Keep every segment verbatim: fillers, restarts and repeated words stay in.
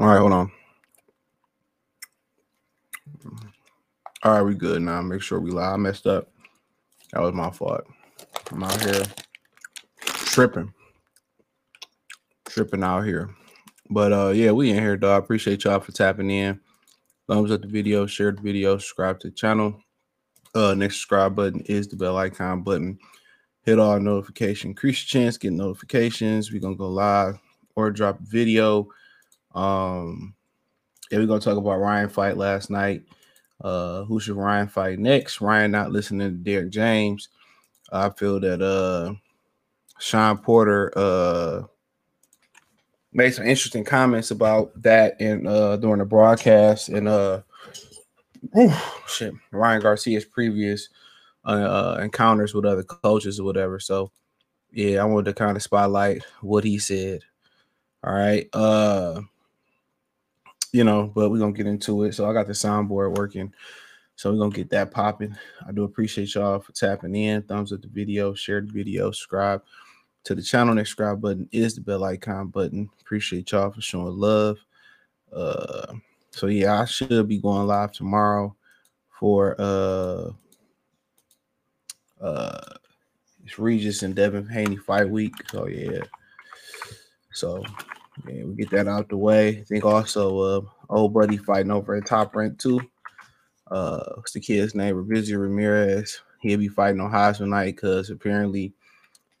All right, hold on. All right, we good now. Make sure we live. I messed up. That was my fault. I'm out here tripping. Tripping out here. But, uh, yeah, we in here, dog. Appreciate y'all for tapping in. Thumbs up the video, share the video, subscribe to the channel. Uh, next subscribe button is the bell icon button. Hit all notification. Increase your chance, get notifications. We're going to go live or drop a video. Um, yeah, we're going to talk about Ryan fight last night. Uh, who should Ryan fight next? Ryan not listening to Derrick James. I feel that uh, Sean Porter uh, made some interesting comments about that in uh, during the broadcast, and uh, oof, shit, Ryan Garcia's previous uh, encounters with other coaches or whatever. So yeah, I wanted to kind of spotlight what he said. All right, uh, you know, but we're gonna get into it. So I got the soundboard working. So we're going to get that popping. I do appreciate y'all for tapping in. Thumbs up the video, share the video, subscribe to the channel. Next subscribe button is the bell icon button. Appreciate y'all for showing love. Uh, so, yeah, I should be going live tomorrow for uh, uh, it's Regis and Devin Haney fight week. So, yeah. So, yeah, we get that out the way. I think also uh, old buddy fighting over at Top Rank, too. Uh, what's the kid's name? Ravizia Ramirez. He'll be fighting on Heisman night because apparently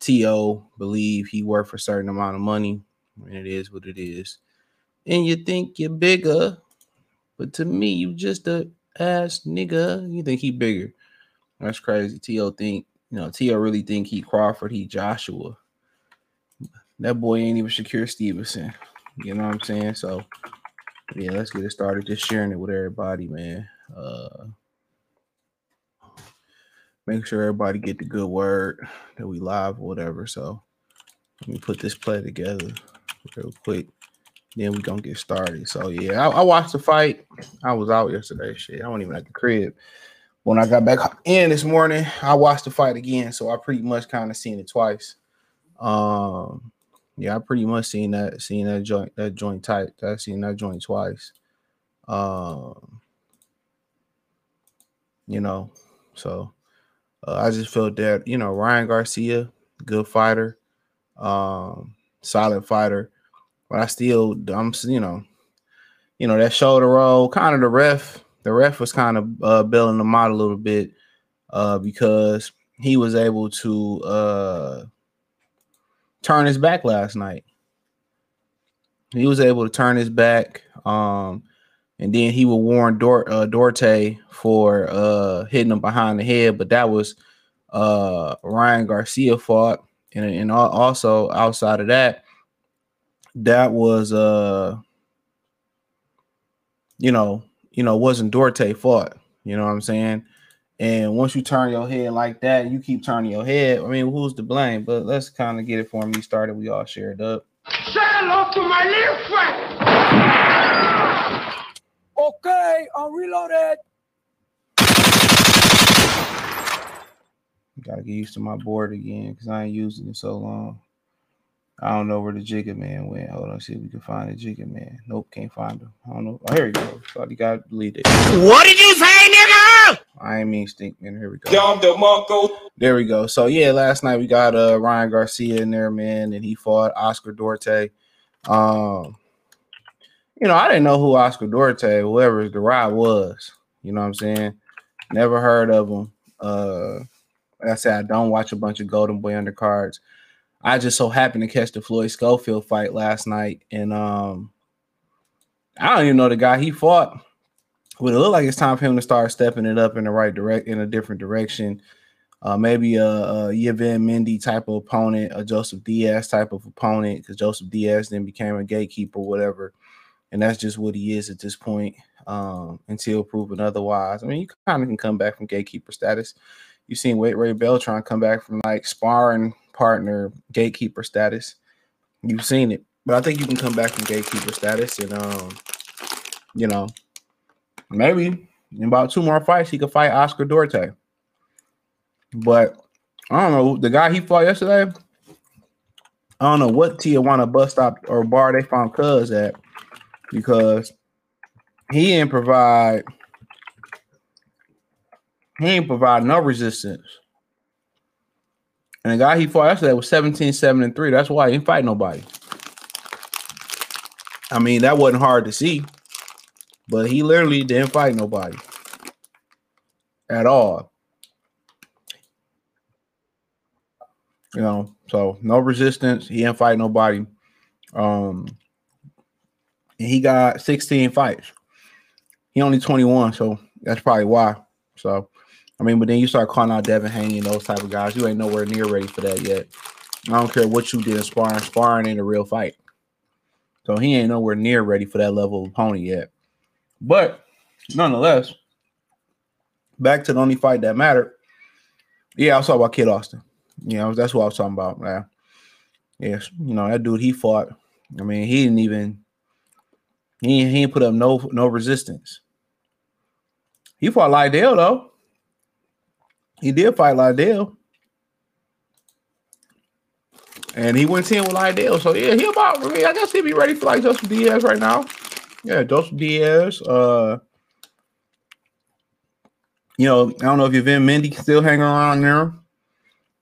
T O believe he worked for a certain amount of money, and it is what it is. And you think you're bigger, but to me, you just a ass nigga. You think he bigger? That's crazy. T O think, you know, T O really think he Crawford, he Joshua. That boy ain't even Shakur Stevenson. You know what I'm saying? So yeah, let's get it started. Just sharing it with everybody, man. Uh, make sure everybody get the good word that we live or whatever. So let me put this play together real quick. Then we gonna get started. So yeah, I, I watched the fight. I was out yesterday. Shit, I wasn't even at the crib. When I got back in this morning, I watched the fight again. So I pretty much kind of seen it twice. Um, yeah, I pretty much seen that, seen that joint, that joint tight. I seen that joint twice. Um. You know, so uh, I just felt that, you know, Ryan Garcia, good fighter, um, solid fighter, but I still, I'm, you know, you know, that shoulder roll, kind of the ref, the ref was kind of uh, bailing him out a little bit uh, because he was able to uh, turn his back last night. He was able to turn his back. Um, And then he would warn Dor uh, Duarte for uh, hitting him behind the head, but that was uh, Ryan Garcia's fault. And, and also outside of that, that was uh, you know, you know, wasn't Duarte's fault. You know what I'm saying? And once you turn your head like that, you keep turning your head. I mean, who's to blame? But let's kind of get it for me started. We all shared up. Say hello to my little friend. Okay, I'm reloaded. Gotta get used to my board again because I ain't used it in so long. I don't know where the Jigga Man went. Hold on, see if we can find the Jigga Man. Nope, can't find him. I don't know. Oh, here we go. Thought he got deleted. What did you say, nigga? I ain't mean stink, man. Here we go. There we go. So yeah, last night we got uh Ryan Garcia in there, man, and he fought Oscar Duarte. Um You know, I didn't know who Oscar Duarte, whoever his derived was. You know what I'm saying? Never heard of him. Uh, like I said, I don't watch a bunch of Golden Boy undercards. I just so happened to catch the Floyd Schofield fight last night. And um, I don't even know the guy he fought. But it looked like it's time for him to start stepping it up in the right direct, in a different direction. Uh, maybe a, a Yvan Mendy type of opponent, a Joseph Diaz type of opponent, because Joseph Diaz then became a gatekeeper, whatever. And that's just what he is at this point, um, until proven otherwise. I mean, you kind of can come back from gatekeeper status. You've seen Wade Ray Beltran come back from, like, sparring partner gatekeeper status. You've seen it. But I think you can come back from gatekeeper status. And, um, you know, maybe in about two more fights, he could fight Oscar Duarte. But I don't know. The guy he fought yesterday, I don't know what Tijuana bus stop or bar they found Cuz at. because he didn't provide he didn't provide no resistance. And the guy he fought yesterday was seventeen seven and three. That's why he didn't fight nobody. I mean, that wasn't hard to see, but he literally didn't fight nobody at all. You know, so no resistance. He didn't fight nobody. Um, and he got sixteen fights. He only twenty-one, so that's probably why. So, I mean, but then you start calling out Devin Haney and those type of guys. You ain't nowhere near ready for that yet. I don't care what you did in sparring. Sparring ain't a real fight. So he ain't nowhere near ready for that level of opponent yet. But nonetheless, back to the only fight that mattered. Yeah, I was talking about Kid Austin. You know, that's what I was talking about, man. Yes, you know, that dude, he fought. I mean, he didn't even, he, he didn't put up no, no resistance. He fought Lidell, though. He did fight Lidell. And he went ten with Lidell. So, yeah, he about, I mean, I guess he'd be ready for, like, Justin Diaz right now. Yeah, Joseph Diaz. Uh, you know, I don't know if Yvan Mendy can still hang around there.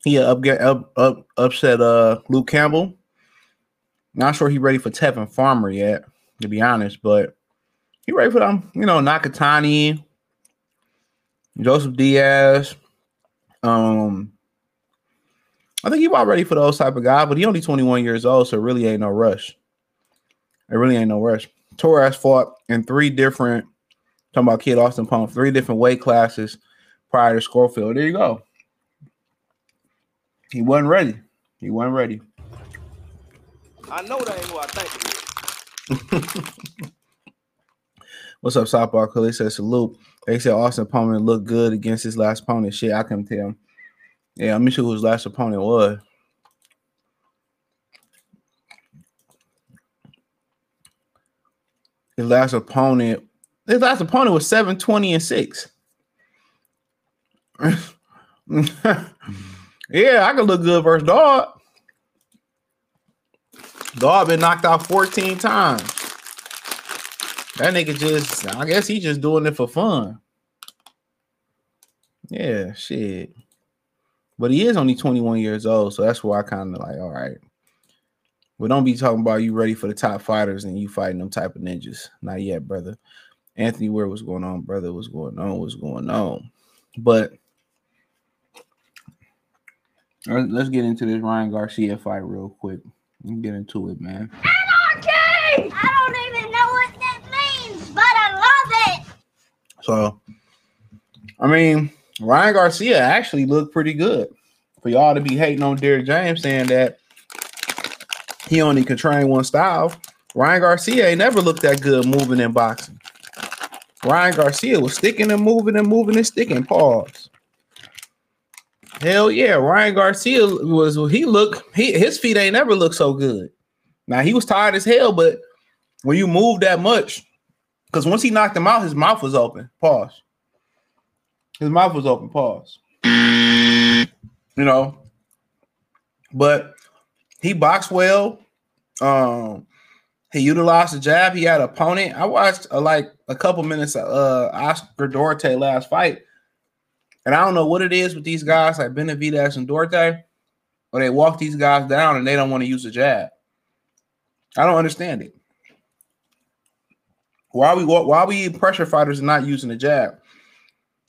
He up, up, up, upset uh, Luke Campbell. Not sure he's ready for Tevin Farmer yet, to be honest, but he ready for them. You know, Nakatani, Joseph Diaz. Um, I think he about ready for those type of guys, but he only twenty-one years old, so it really ain't no rush. It really ain't no rush. Torres fought in three different, talking about Kid Austin Pump, three different weight classes prior to Schofield. There you go. He wasn't ready. He wasn't ready. I know that ain't what I think it is. What's up, Southpaw? They said salute. They said Austin opponent looked good against his last opponent. Shit, I can tell. Yeah, I'm not sure who his last opponent was. His last opponent, his last opponent was seven twenty and six. Yeah, I could look good versus Dog. Dog been knocked out fourteen times. That nigga just, I guess he just doing it for fun. Yeah, shit. But he is only twenty-one years old, so that's where I kind of like, all right. But don't be talking about you ready for the top fighters and you fighting them type of ninjas. Not yet, brother. Anthony, where was going on, brother? What's going on? What's going on? But let's get into this Ryan Garcia fight real quick. Let's get into it, man. Anarchy! I don't even know what that means, but I love it. So, I mean, Ryan Garcia actually looked pretty good. For y'all to be hating on Derrick James saying that he only could train one style, Ryan Garcia ain't never looked that good moving and boxing. Ryan Garcia was sticking and moving and moving and sticking. Pause. Hell yeah, Ryan Garcia was he look he his feet ain't never looked so good. Now he was tired as hell, but when you move that much, because once he knocked him out, his mouth was open. Pause. His mouth was open. Pause. You know, but he boxed well. Um, he utilized the jab. He had an opponent. I watched uh, like a couple minutes of uh, Oscar Duarte last fight. And I don't know what it is with these guys like Benavidez and Duarte, or they walk these guys down and they don't want to use the jab. I don't understand it. Why we why we pressure fighters not using the jab?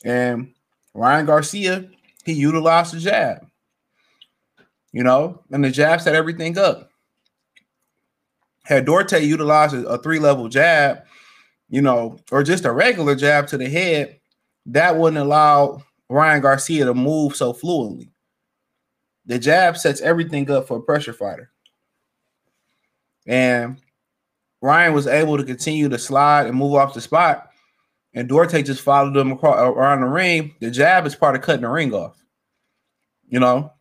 And Ryan Garcia, he utilized the jab. You know, and the jab set everything up. Had Duarte utilized a, a three-level jab, you know, or just a regular jab to the head, that wouldn't allow Ryan Garcia to move so fluently. The jab sets everything up for a pressure fighter. And Ryan was able to continue to slide and move off the spot, and Duarte just followed him across, around the ring. The jab is part of cutting the ring off. You know,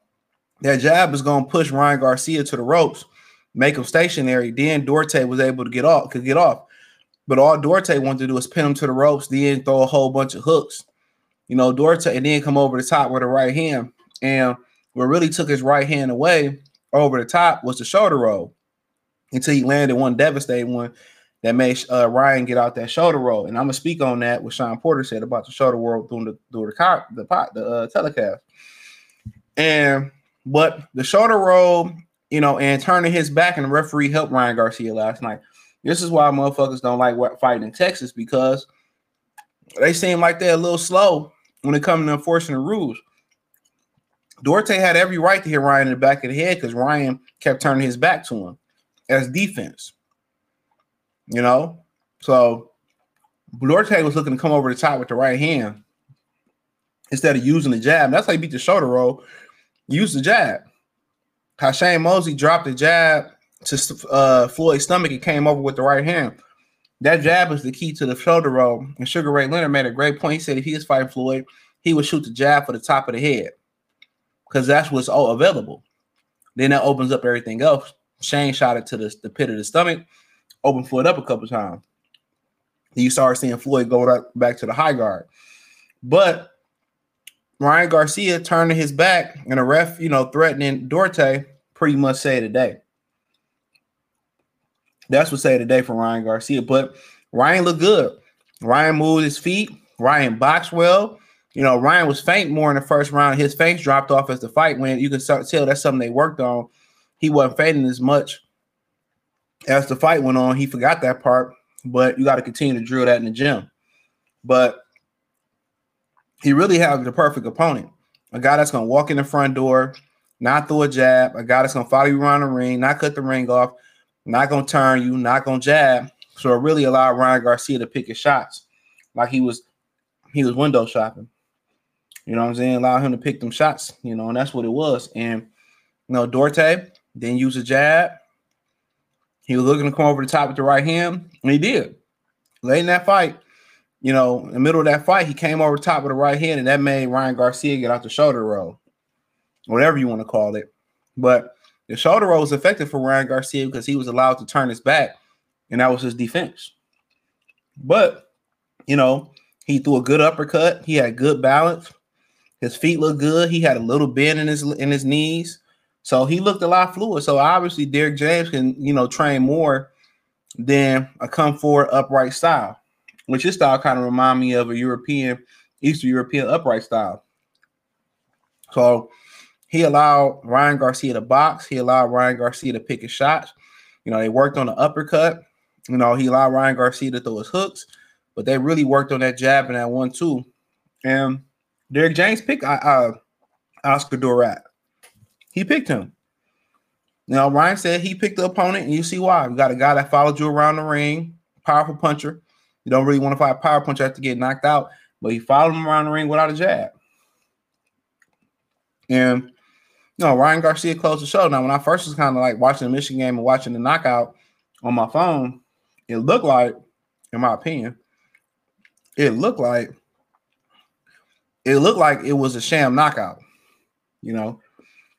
that jab is going to push Ryan Garcia to the ropes, make him stationary. Then Duarte was able to get off, could get off. But all Duarte wanted to do is pin him to the ropes, then throw a whole bunch of hooks. You know, Duarte, and then come over the top with a right hand. And what really took his right hand away over the top was the shoulder roll until he landed one devastating one that made uh, Ryan get out that shoulder roll. And I'm going to speak on that, what Sean Porter said about the shoulder roll during the, during the, the, pot, the uh, telecast. And but the shoulder roll, you know, and turning his back, and the referee helped Ryan Garcia last night. This is why motherfuckers don't like fighting in Texas, because they seem like they're a little slow when it comes to enforcing the rules. Duarte had every right to hit Ryan in the back of the head because Ryan kept turning his back to him as defense. You know? So Duarte was looking to come over the top with the right hand instead of using the jab. That's how he beat the shoulder roll. Use the jab. How Shane Mosley dropped the jab to uh, Floyd's stomach and came over with the right hand. That jab is the key to the shoulder roll. And Sugar Ray Leonard made a great point. He said if he was fighting Floyd, he would shoot the jab for the top of the head, because that's what's all available. Then that opens up everything else. Shane shot it to the, the pit of the stomach, opened Floyd up a couple times. Then you start seeing Floyd go right back to the high guard. But Ryan Garcia turning his back and a ref, you know, threatening Duarte, pretty much say today. That's what say today for Ryan Garcia. But Ryan looked good. Ryan moved his feet. Ryan boxed well. You know, Ryan was faint more in the first round. His feints dropped off as the fight went. You can start tell that's something they worked on. He wasn't fainting as much as the fight went on. He forgot that part, but you got to continue to drill that in the gym. But he really had the perfect opponent, a guy that's going to walk in the front door, not throw a jab, a guy that's going to follow you around the ring, not cut the ring off, not going to turn you, not going to jab. So it really allowed Ryan Garcia to pick his shots like he was he was window shopping. You know what I'm saying? Allow him to pick them shots, you know, and that's what it was. And, you know, Duarte didn't use a jab. He was looking to come over the top with the right hand, and he did. Late in that fight, you know, in the middle of that fight, he came over the top with the right hand, and that made Ryan Garcia get out the shoulder roll, whatever you want to call it. But the shoulder roll was effective for Ryan Garcia because he was allowed to turn his back, and that was his defense. But, you know, he threw a good uppercut. He had good balance. His feet looked good. He had a little bend in his in his knees. So he looked a lot fluid. So obviously Derrick James can, you know, train more than a come forward upright style, which his style kind of remind me of a European, Eastern European upright style. So he allowed Ryan Garcia to box. He allowed Ryan Garcia to pick his shots. You know, they worked on the uppercut. You know, he allowed Ryan Garcia to throw his hooks, but they really worked on that jab and that one, two. And Derrick James picked uh, Oscar Duarte. He picked him. You know, Ryan said he picked the opponent, and you see why. You got a guy that followed you around the ring, powerful puncher. You don't really want to fight a power puncher after getting knocked out, but he followed him around the ring without a jab. And, you know, Ryan Garcia closed the show. Now, when I first was kind of like watching the Michigan game and watching the knockout on my phone, it looked like, in my opinion, it looked like It looked like it was a sham knockout, you know.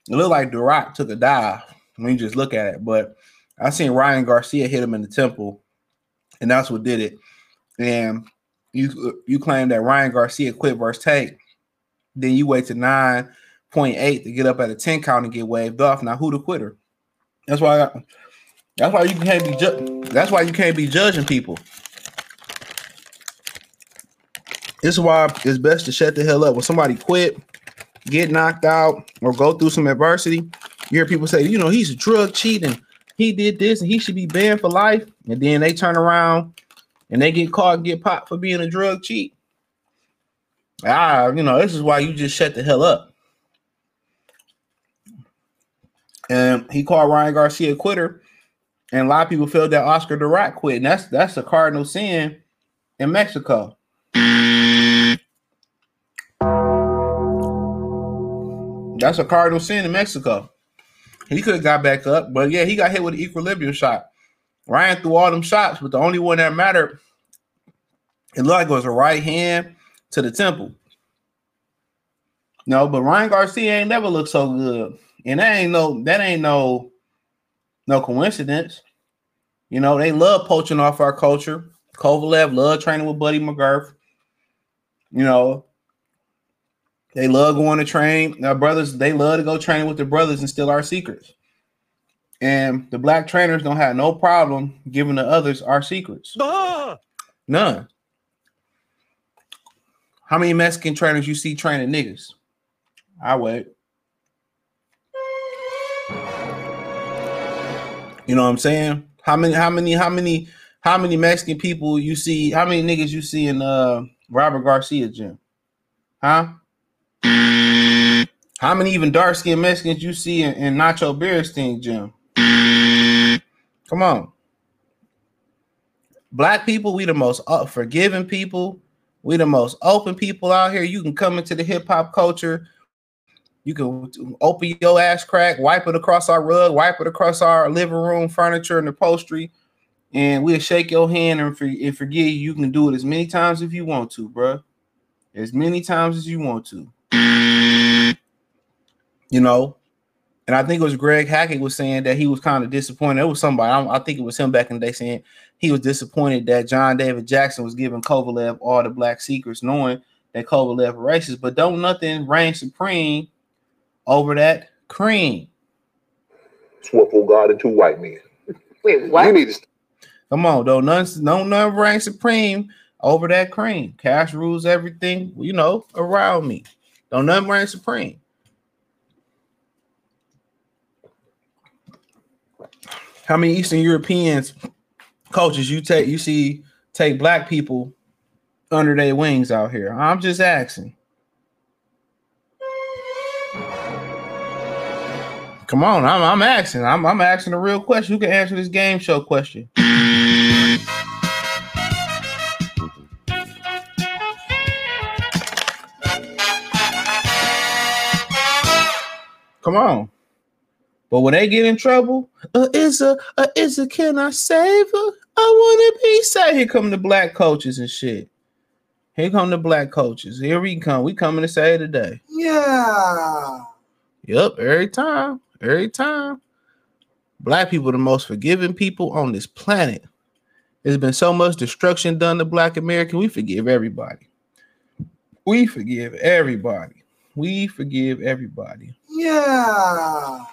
It looked like Duarte took a dive when you just look at it. But I seen Ryan Garcia hit him in the temple, and that's what did it. And you you claim that Ryan Garcia quit versus take. Then you wait to nine point eight to get up at a ten count and get waved off. Now who the quitter? That's why. I, that's why you can't be. Ju- that's why you can't be judging people. This is why it's best to shut the hell up. When somebody quit, get knocked out, or go through some adversity, you hear people say, you know, he's a drug cheating. He did this, and he should be banned for life. And then they turn around, and they get caught and get popped for being a drug cheat. Ah, you know, this is why you just shut the hell up. And he called Ryan Garcia a quitter, and a lot of people felt that Oscar Duarte quit, and that's, that's a cardinal sin in Mexico. That's a cardinal sin in Mexico. He could have got back up, but yeah, he got hit with an equilibrium shot. Ryan threw all them shots, but the only one that mattered, it looked like it was a right hand to the temple. No, but Ryan Garcia ain't never looked so good, and that ain't no that ain't no no coincidence. You know, they love poaching off our culture. Kovalev loved training with Buddy McGurf. You know, they love going to train. Our brothers, they love to go train with their brothers and steal our secrets. And the black trainers don't have no problem giving the others our secrets. Ah! None. How many Mexican trainers you see training niggas? I wait. You know what I'm saying? How many, how many, how many, how many Mexican people you see? How many niggas you see in uh Robert Garcia gym? Huh? How many even dark-skinned Mexicans you see in, in Nacho Beerstein gym? Come on. Black people, we the most forgiving people. We the most open people out here. You can come into the hip-hop culture. You can open your ass crack, wipe it across our rug, wipe it across our living room furniture and upholstery, and we'll shake your hand and, for, and forgive you. You can do it as many times if you want to, bro. As many times as you want to. You know? And I think it was Greg Hackett was saying that he was kind of disappointed. It was somebody. I, I think it was him back in the day saying he was disappointed that John David Jackson was giving Kovalev all the black secrets, knowing that Kovalev was racist. But don't nothing reign supreme over that cream. Swiffle God and two white men. Wait, what? You need to Come on, though. None, no, none reign supreme over that cream. Cash rules everything, you know, around me. Don't none reign supreme. How many Eastern Europeans coaches you take you see take black people under their wings out here? I'm just asking. Come on, I'm I'm asking. I'm I'm asking a real question. Who can answer this game show question? Come on. But when they get in trouble, uh, Issa, uh, Issa, can I save her? I want to be saved. Here come the black coaches and shit. Here come the black coaches. Here we come. We coming to save today. Yeah. Yep. Every time. Every time. Black people are the most forgiving people on this planet. There's been so much destruction done to black America. We forgive everybody. We forgive everybody. We forgive everybody. Yeah.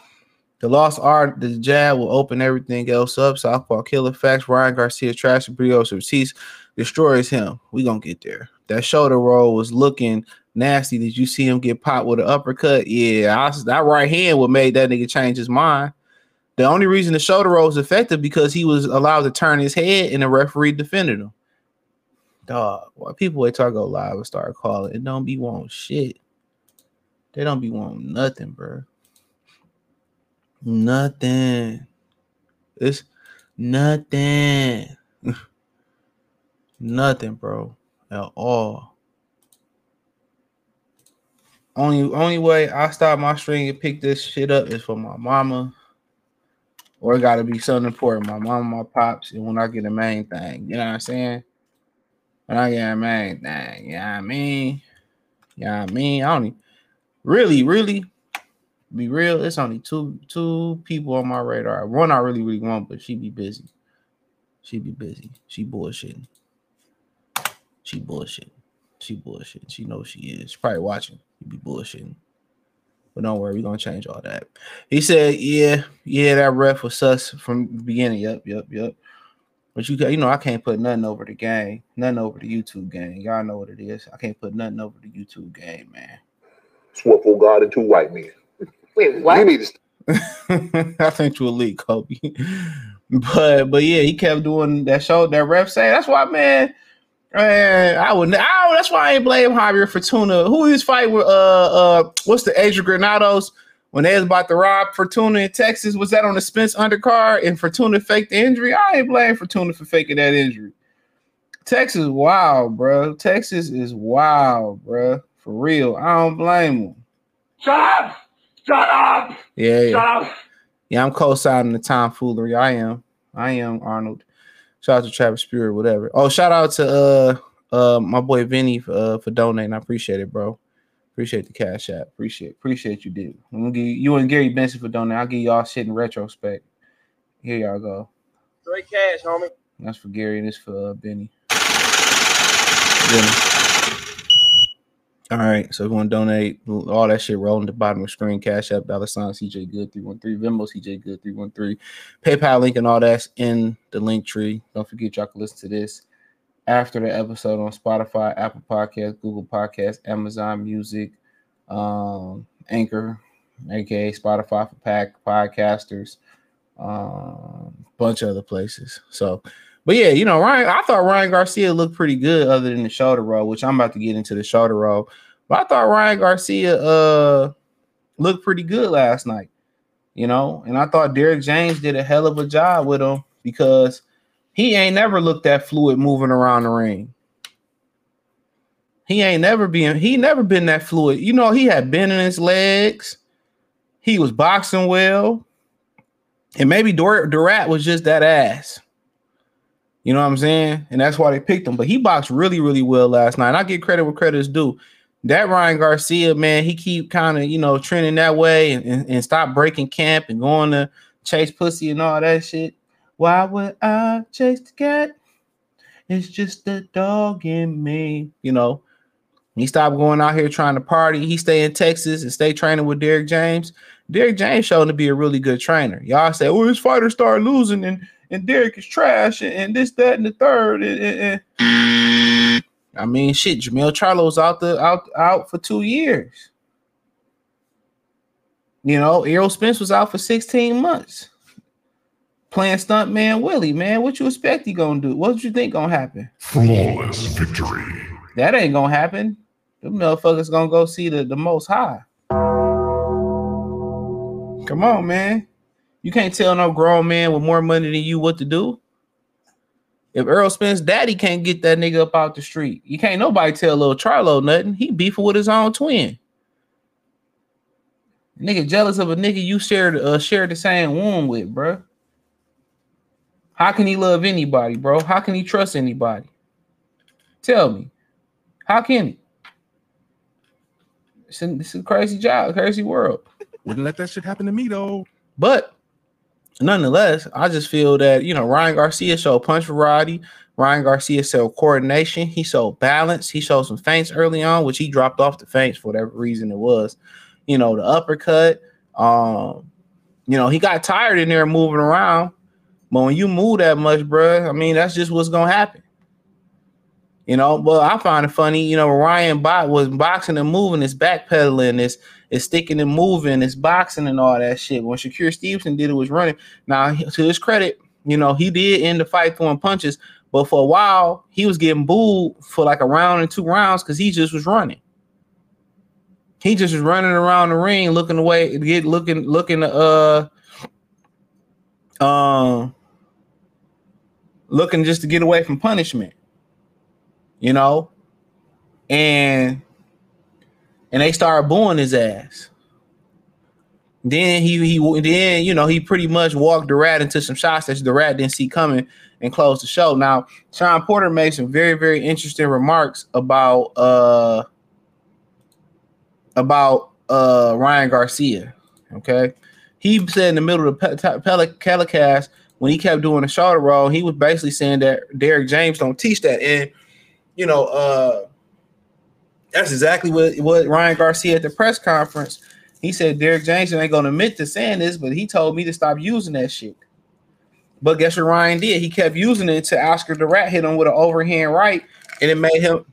The lost art, the jab will open everything else up. Southpaw killer facts. Ryan Garcia trash Brio's Ortiz destroys him. We gonna get there. That shoulder roll was looking nasty. Did you see him get popped with an uppercut? Yeah, I, that right hand what made that nigga change his mind. The only reason the shoulder roll was effective because he was allowed to turn his head and the referee defended him. Dog, why people wait till I go live and start calling? It don't be wanting shit. They don't be wanting nothing, bro. Nothing. It's nothing. Nothing, bro. At all. Only only way I stop my stream and pick this shit up is for my mama. Or it gotta be something important. My mama, my pops, and when I get a main thing. You know what I'm saying? When I get a main thing, you know what I mean? You know what I mean? I don't even, really, really. Be real, it's only two two people on my radar. One I really, really want, but she be busy. She be busy. She bullshitting. She bullshitting. She bullshitting. She knows she is. She probably watching. You be bullshitting. But don't worry, we're going to change all that. He said, yeah, yeah, that ref was sus from the beginning. Yep, yep, yep. But you, you know, I can't put nothing over the game. Nothing over the YouTube game. Y'all know what it is. I can't put nothing over the YouTube game, man. Swiffle God and two white men. Wait, what? You need to I think you a leak, Kobe. But but yeah, he kept doing that show. That ref say that's why, man. Man, I would. I, that's why I ain't blame Javier Fortuna. Who is fight with? Uh, uh, what's the Adrian Granados when they was about to rob Fortuna in Texas? Was that on the Spence undercard and Fortuna faked the injury? I ain't blame Fortuna for faking that injury. Texas, wild, bro. Texas is wild, bro. For real, I don't blame him. Shut up. Shut up! Yeah, yeah. Shut up. Yeah, I'm co-signing the tomfoolery. I am. I am, Arnold. Shout out to Travis Spear, whatever. Oh, shout out to uh uh my boy Vinny for, uh, for donating. I appreciate it, bro. Appreciate the cash app. Appreciate appreciate you, dude. I'm gonna give you and Gary Benson for donating. I'll give y'all shit in retrospect. Here y'all go. Straight cash, homie. That's for Gary. This for uh, Benny. Benny. All right, so we're going to donate all that shit rolling at the bottom of the screen. Cash App, dollar sign, C J Good three one three, Venmo, C J Good three one three, PayPal link and all that's in the link tree. Don't forget y'all can listen to this after the episode on Spotify, Apple Podcasts, Google Podcasts, Amazon Music, um, Anchor, a k a. Spotify for Pack, Podcasters, um, bunch of other places. So, but yeah, you know, Ryan, I thought Ryan Garcia looked pretty good other than the shoulder roll, which I'm about to get into the shoulder roll. But I thought Ryan Garcia uh, looked pretty good last night, you know, and I thought Derrick James did a hell of a job with him because he ain't never looked that fluid moving around the ring. He ain't never been, he never been that fluid. You know, he had bend in his legs. He was boxing well. And maybe Dur- Durat was just that ass. You know what I'm saying? And that's why they picked him. But he boxed really, really well last night. And I get credit where credit is due. That Ryan Garcia, man, he keep kind of, you know, trending that way and, and, and stop breaking camp and going to chase pussy and all that shit. Why would I chase the cat? It's just the dog in me. You know, he stopped going out here trying to party. He stay in Texas and stay training with Derrick James. Derrick James showed him to be a really good trainer. Y'all say, oh, his fighters start losing and And Derrick is trash, and, and this, that, and the third. And, and, and. I mean, shit, Jamel Charlo's out the out out for two years. You know, Errol Spence was out for sixteen months playing stuntman Willie. Man, what you expect he gonna do? What you think gonna happen? Flawless victory. That ain't gonna happen. Them motherfuckers gonna go see the, the Most High. Come on, man. You can't tell no grown man with more money than you what to do. If Errol Spence daddy can't get that nigga up out the street, you can't nobody tell little Charlo nothing. He beefing with his own twin. Nigga jealous of a nigga you shared uh, shared the same womb with, bro. How can he love anybody, bro? How can he trust anybody? Tell me. How can he? It's a, it's a crazy job, crazy world. Wouldn't let that shit happen to me, though. But nonetheless, I just feel that, you know, Ryan Garcia showed punch variety. Ryan Garcia showed coordination. He showed balance. He showed some feints early on, which he dropped off the feints for whatever reason it was. You know, the uppercut. Um, you know, he got tired in there moving around. But when you move that much, bruh, I mean, that's just what's going to happen. You know, but I find it funny, you know, Ryan Bott was boxing and moving, it's backpedaling, it's, it's sticking and moving, it's boxing and all that shit. When Shakur Stevenson did it, was running. Now, to his credit, you know, he did end the fight throwing punches, but for a while, he was getting booed for like a round and two rounds because he just was running. He just was running around the ring, looking away, get looking, looking, uh, um, looking just to get away from punishment. You know, and and they started booing his ass. Then he he then you know he pretty much walked Durat into some shots that Durat didn't see coming and closed the show. Now Sean Porter made some very very interesting remarks about uh about uh Ryan Garcia. Okay, he said in the middle of the telecast when he kept doing the shoulder roll, he was basically saying that Derrick James don't teach that and. You know, uh, that's exactly what, what Ryan Garcia at the press conference. He said Derrick James ain't going to admit to saying this, but he told me to stop using that shit. But guess what Ryan did? He kept using it until Oscar Duarte hit him with an overhand right, and it made him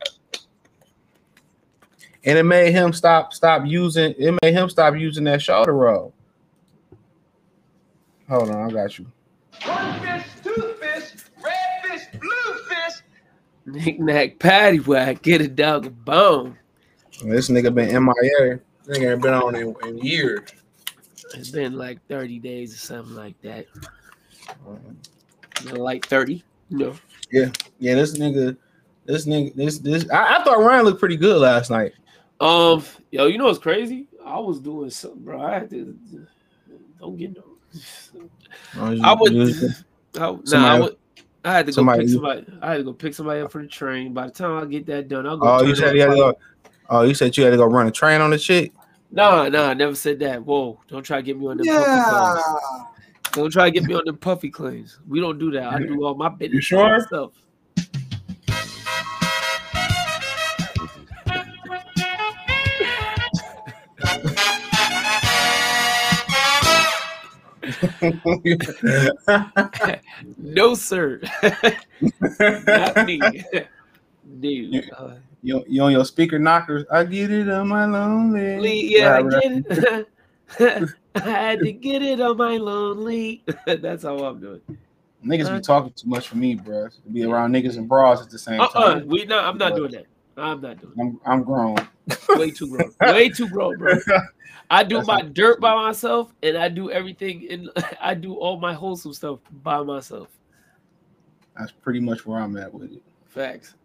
and it made him stop stop using it made him stop using that shoulder roll. Hold on, I got you. One fist, two fists, red fist, blue fist. Knick-knack, paddywhack, get a dog a bone. This nigga been M I A. This nigga ain't been on in, in years. It's been like thirty days or something like that. Um, like thirty? No. Yeah, yeah. This nigga, this nigga, this this. I, I thought Ryan looked pretty good last night. Um, yo, you know what's crazy? I was doing something, bro. I had to. Don't get no. Oh, I would. No, nah, I would. I had to go somebody, pick somebody. I had to go pick somebody up for the train. By the time I get that done, I'll go. Oh, you said you had to go. Oh, you said you had to go run a train on the shit. No, nah, no, nah, I never said that. Whoa! Don't try to get me on the yeah. puffy claims. Don't try to get me on the puffy claims. We don't do that. I do all my business. You sure? Myself. No, sir. Not me. Dude. You, uh, you, you on your speaker knockers? I get it on my lonely. Yeah, right, I right. get it. I had to get it on my lonely. That's how I'm doing. Niggas uh, be talking too much for me, bro. To be around niggas and bras at the same uh, time. Uh, we not, I'm not but doing that. I'm not doing that. I'm, I'm grown. Way too grown. Way too grown, bro. I do That's my dirt by myself, and I do everything, and I do all my wholesome stuff by myself. That's pretty much where I'm at with it. Facts.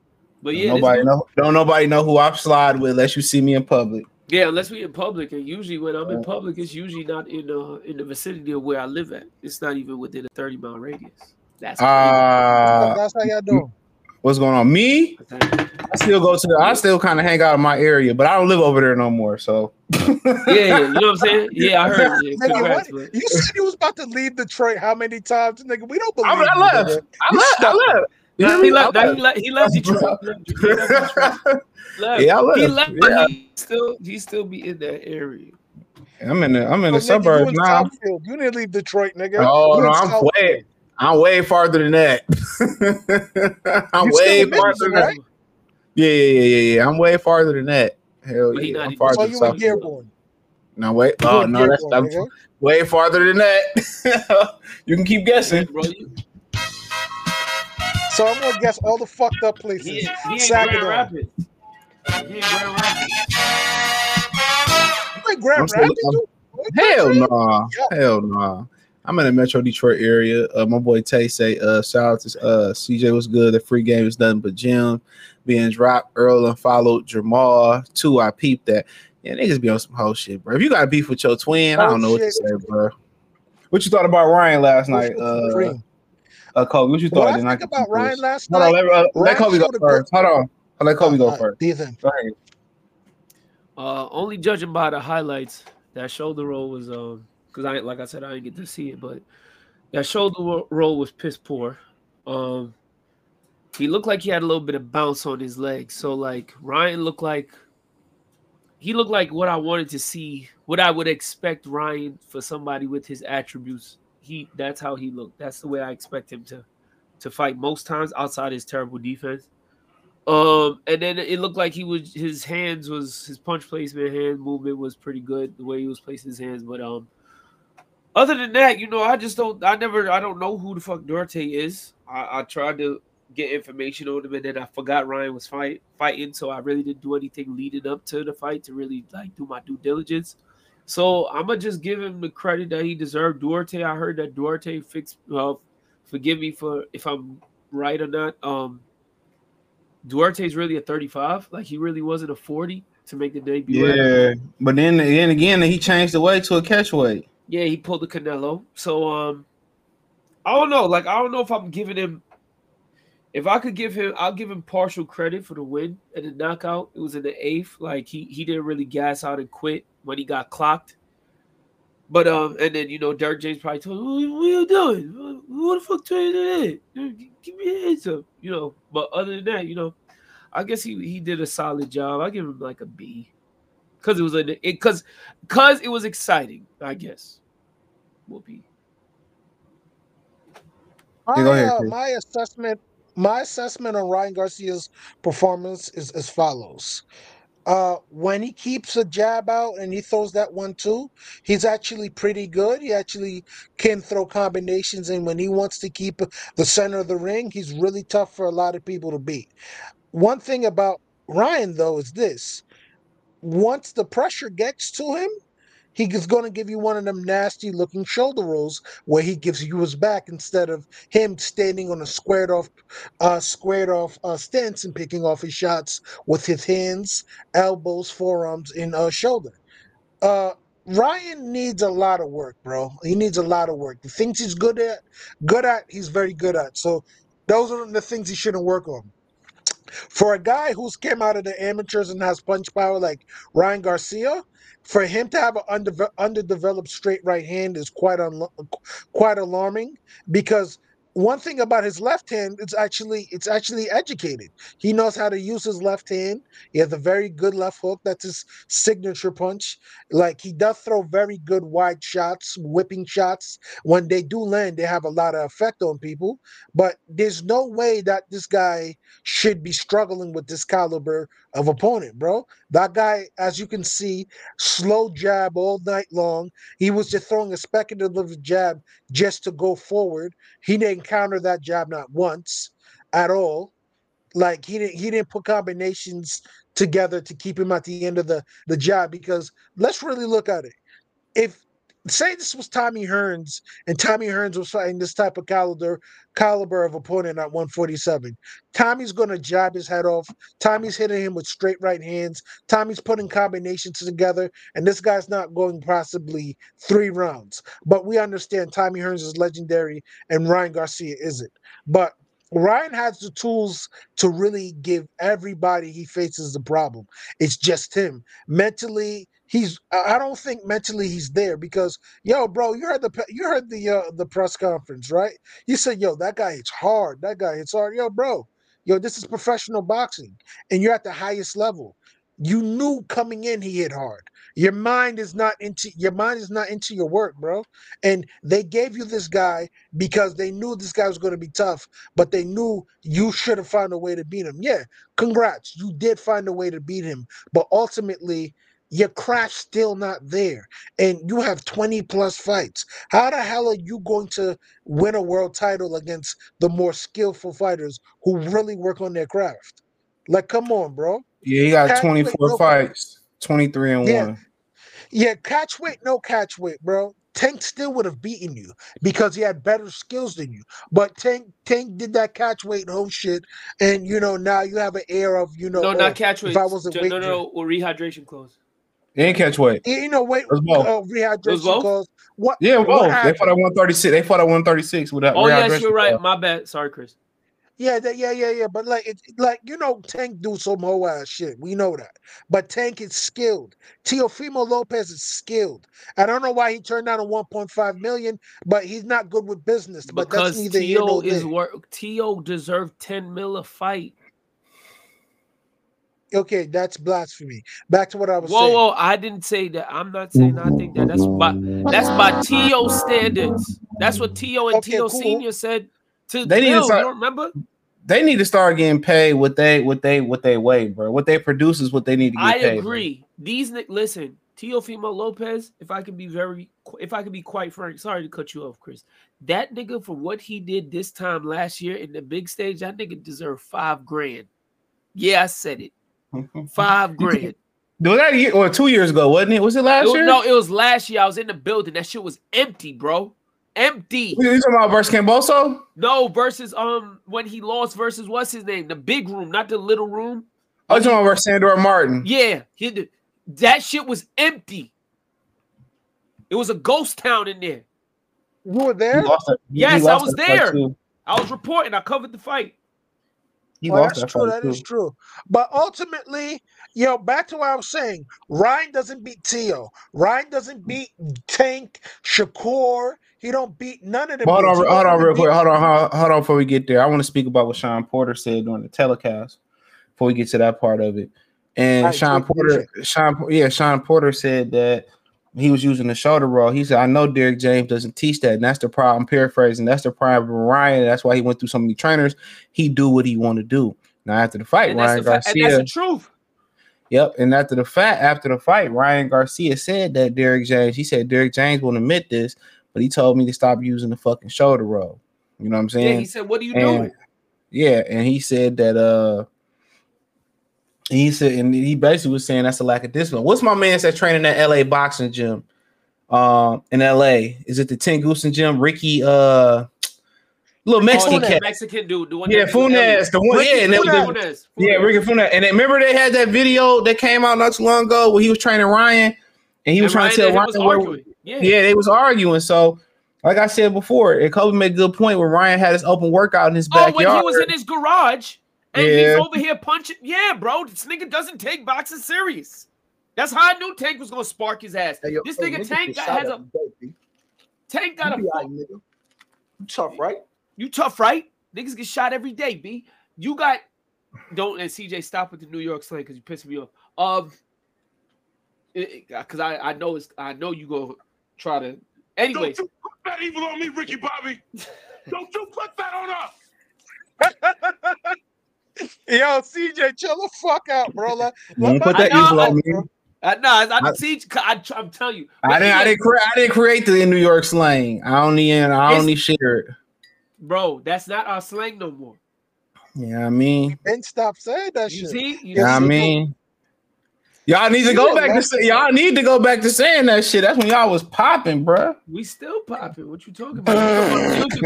But don't yeah, nobody know, don't nobody know who I slide with unless you see me in public. Yeah, unless we in public, and usually when I'm in public, it's usually not in the in the vicinity of where I live at. It's not even within a thirty mile radius. That's uh, that's how y'all doing. What's going on? Me, I still go to the, I still kind of hang out in my area, but I don't live over there no more. So yeah, yeah, you know what I'm saying? Yeah, I heard. Yeah, congrats, nigga, you said you was about to leave Detroit. How many times, nigga? We don't believe. I, I left. You, I left. I left. Now, he left. Now, he left. He left Detroit. Yeah, I left. He left, but yeah. he still he still be in that area. I'm in the I'm in oh, the nigga, suburbs you now. You didn't leave Detroit, nigga. Oh you no, I'm Southfield. way I'm way farther than that. I'm You're way farther than right? that. Yeah, yeah, yeah, yeah, yeah. I'm way farther than that. Hell but yeah, I'm farther than that. No wait. Oh no, that's I'm way farther than that. You can keep guessing. So I'm gonna guess all the fucked up places. He, he Saginaw. Rapids. He ain't Grand Rapids. You ain't Grand Rapids? Hell nah. Yeah. Hell nah. I'm in the Metro Detroit area. Uh, my boy Tay say, uh, shout out to uh, C J was good. The free game is nothing but Jim being dropped. Earl unfollowed Jamal. Two, I peeped that. Yeah, niggas be on some whole shit, bro. If you got beef with your twin, oh, I don't know shit. what to say, bro. What you thought about Ryan last night? Uh, Uh, Kobe, what you thought? What I think I about Ryan first. last night. Hold on, let, uh, let Kobe go first. Hold on, I'll let Kobe uh, go uh, first. Go ahead. Uh, only judging by the highlights, that shoulder roll was um because I like I said I didn't get to see it, but that shoulder roll was piss poor. Um, he looked like he had a little bit of bounce on his legs, so like Ryan looked like he looked like what I wanted to see, what I would expect Ryan for somebody with his attributes. He that's how he looked. That's the way I expect him to to fight most times outside his terrible defense. Um, and then it looked like he was his hands was his punch placement, hand movement was pretty good the way he was placing his hands. But um, other than that, you know, I just don't. I never. I don't know who the fuck Duarte is. I, I tried to get information on him, and then I forgot Ryan was fight, fighting, so I really didn't do anything leading up to the fight to really like do my due diligence. So I'm gonna just give him the credit that he deserved. Duarte, I heard that Duarte fixed. Uh, forgive me for if I'm right or not. Um, Duarte's really a thirty-five. Like he really wasn't a forty to make the debut. Yeah, right. But then and again, he changed the weight to a catch weight. Yeah, he pulled the Canelo. So um, I don't know. Like I don't know if I'm giving him. If I could give him, I'll give him partial credit for the win and the knockout. It was in the eighth. Like he he didn't really gas out and quit when he got clocked. But um, and then you know Derrick James probably told him, what, what are you doing? What the fuck trying to do that? Give me your hands up, you know. But other than that, you know, I guess he, he did a solid job. I give him like a B. Cause it was a it cause cause it was exciting, I guess. Whoopee. My, uh, my assessment, my assessment on Ryan Garcia's performance is as follows. Uh, when he keeps a jab out and he throws that one two, he's actually pretty good. He actually can throw combinations, and when he wants to keep the center of the ring, he's really tough for a lot of people to beat. One thing about Ryan, though, is this. Once the pressure gets to him, he's going to give you one of them nasty-looking shoulder rolls where he gives you his back instead of him standing on a squared-off uh, squared-off uh, stance and picking off his shots with his hands, elbows, forearms, and uh, shoulder. Uh, Ryan needs a lot of work, bro. He needs a lot of work. The things he's good at, good at, he's very good at. So those are the things he shouldn't work on. For a guy who's came out of the amateurs and has punch power like Ryan Garcia, for him to have an under, underdeveloped straight right hand is quite, quite alarming because one thing about his left hand, it's actually it's actually educated. He knows how to use his left hand. He has a very good left hook. That's his signature punch. Like, he does throw very good wide shots, whipping shots. When they do land, they have a lot of effect on people. But there's no way that this guy should be struggling with this caliber of opponent, bro. That guy, as you can see, slow jab all night long. He was just throwing a speculative jab just to go forward. He didn't counter that jab not once at all. Like, he didn't he didn't put combinations together to keep him at the end of the the jab, because let's really look at it. If say this was Tommy Hearns and Tommy Hearns was fighting this type of caliber caliber of opponent at one forty-seven, Tommy's gonna jab his head off. Tommy's hitting him with straight right hands. Tommy's putting combinations together, and this guy's not going possibly three rounds. But we understand Tommy Hearns is legendary and Ryan Garcia isn't. But Ryan has the tools to really give everybody he faces the problem. It's just him. Mentally, he's I don't think mentally he's there, because, yo, bro, you heard the you heard the uh, the press conference, right? He said, yo, that guy hits hard. That guy hits hard. Yo, bro, yo, this is professional boxing, and you're at the highest level. You knew coming in he hit hard. Your mind is not into your mind is not into your work, bro. And they gave you this guy because they knew this guy was going to be tough, but they knew you should have found a way to beat him. Yeah, congrats. You did find a way to beat him, but ultimately your craft's still not there, and you have twenty plus fights. How the hell are you going to win a world title against the more skillful fighters who really work on their craft? Like, come on, bro. Yeah, he got twenty-four fights, twenty-three and one. Yeah, catch weight, no catch weight, bro. Tank still would have beaten you because he had better skills than you. But Tank Tank did that catch weight whole shit, and, you know, now you have an air of, you know. No, not catch weight. If I wasn't weight, no, no, no, or rehydration clothes. They didn't catch weight. You know, weight, uh, rehydration clothes. What? Yeah, both. They fought at one thirty-six. They fought at one thirty-six without rehydration. Oh, yes, you're right. My bad. Sorry, Chris. Yeah, that, yeah, yeah, yeah. But like, it, like you know, Tank do some whole ass shit. We know that. But Tank is skilled. Teofimo Lopez is skilled. I don't know why he turned down a one point five million, but he's not good with business. But because that's T O is work. T O deserved ten mil a fight. Okay, that's blasphemy. Back to what I was whoa, saying. Whoa, whoa! I didn't say that. I'm not saying I think that. That's by that's by T O standards. That's what T O and okay, T O cool. Senior said. To they need to start, you remember? They need to start getting paid what they what they what they weigh, bro. What they produce is what they need to get I paid. I agree. Bro. These listen, Teofimo Lopez. If I can be very, if I can be quite frank, sorry to cut you off, Chris. That nigga for what he did this time last year in the big stage, that nigga deserved five grand. Yeah, I said it. Five grand. Was that a year or two years ago? Wasn't it? Was it last it, year? No, it was last year. I was in the building. That shit was empty, bro. Empty. You talking about versus Camboso? No, versus um when he lost versus what's his name? The big room, not the little room. I was talking about versus Sandor Martin. Yeah, he did. That shit was empty. It was a ghost town in there. You were there? Yes, I was there. I was reporting. I covered the fight. Oh, that's that true. That too. is true. But ultimately, you know, back to what I was saying. Ryan doesn't beat Tio. Ryan doesn't beat Tank, Shakur. He don't beat none of them. Hold on, hold on, real quick. Hold on, hold on, hold on before we get there. I want to speak about what Sean Porter said during the telecast before we get to that part of it. And right, Sean Porter, Sean, yeah, Sean Porter said that he was using the shoulder roll. He said, I know Derrick James doesn't teach that, and that's the problem. I'm paraphrasing. That's the problem with Ryan. That's why he went through so many trainers. He do what he want to do. Now, after the fight, and Ryan that's Garcia. And that's the truth. Yep, and after the fact, after the fight, Ryan Garcia said that Derrick James, he said Derrick James won't admit this, but he told me to stop using the fucking shoulder roll. You know what I'm saying? Yeah, he said, what are you and, doing? Yeah, and he said that uh He said, and he basically was saying that's a lack of discipline. What's my man that's training at L A boxing gym? Um, in L A, is it the Ten Goosen gym? Ricky, uh, little Mexican oh, cat, Mexican dude, the one yeah, Funes, the one, Ricky, yeah, and Funes. That was, Funes. yeah, Ricky Funes. And then, remember they had that video that came out not too long ago where he was training Ryan, and he was and trying Ryan, to tell Ryan, where, yeah. yeah, they was arguing. So, like I said before, and Kobe made a good point where Ryan had his open workout in his backyard. Oh, when he was in his garage. And yeah. he's over here punching. Yeah, bro, this nigga doesn't take boxing serious. That's how I knew Tank was gonna spark his ass. Hey, yo, this hey, nigga Tank got, has a baby. Tank got you a right, nigga. You tough, right? You tough, right? Niggas get shot every day, B. You got... Don't... And C J, stop with the New York slang because you pissed me off. Um, Because I, I know it's... I know you go try to... Anyway. Don't you put that evil on me, Ricky Bobby. Don't you put that on us. Yo, C J, chill the fuck out, bro. Like, you put that evil on me. I know. I, I, I, see, I, I'm telling you. I didn't, I, didn't cre- I didn't create the New York slang. I only I only share it. Bro, that's not our slang no more. Yeah, I mean. And stop saying that you shit. See? You yeah, see I mean. Y'all need to go yeah, back to say, y'all need to go back to saying that shit. That's when y'all was popping, bro. We still popping. What you talking about? You talking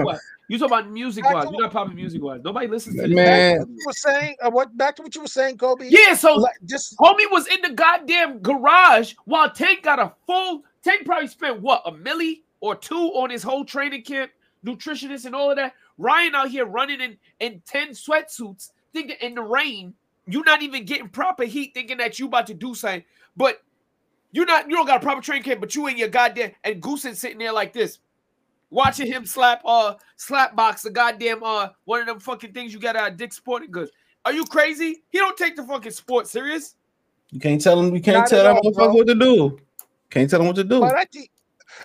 about music wise? You're not popping music wise. Nobody listens to this. Man, back to what you were saying, uh, what back to what you were saying, Kobe? Yeah. So like, just homie was in the goddamn garage while Tank got a full. Tank probably spent what a milli or two on his whole training camp, nutritionist and all of that. Ryan out here running in in ten sweatsuits, thinking in the rain. You're not even getting proper heat thinking that you about to do something, but you're not, you don't got a proper training camp, but you in your goddamn, and Goosen sitting there like this, watching him slap, uh, slap box the goddamn, uh, one of them fucking things you got out of Dick's Sporting Goods. Are you crazy? He don't take the fucking sport serious. You can't tell him, you can't not tell him all, what to do. Can't tell him what to do. But at the,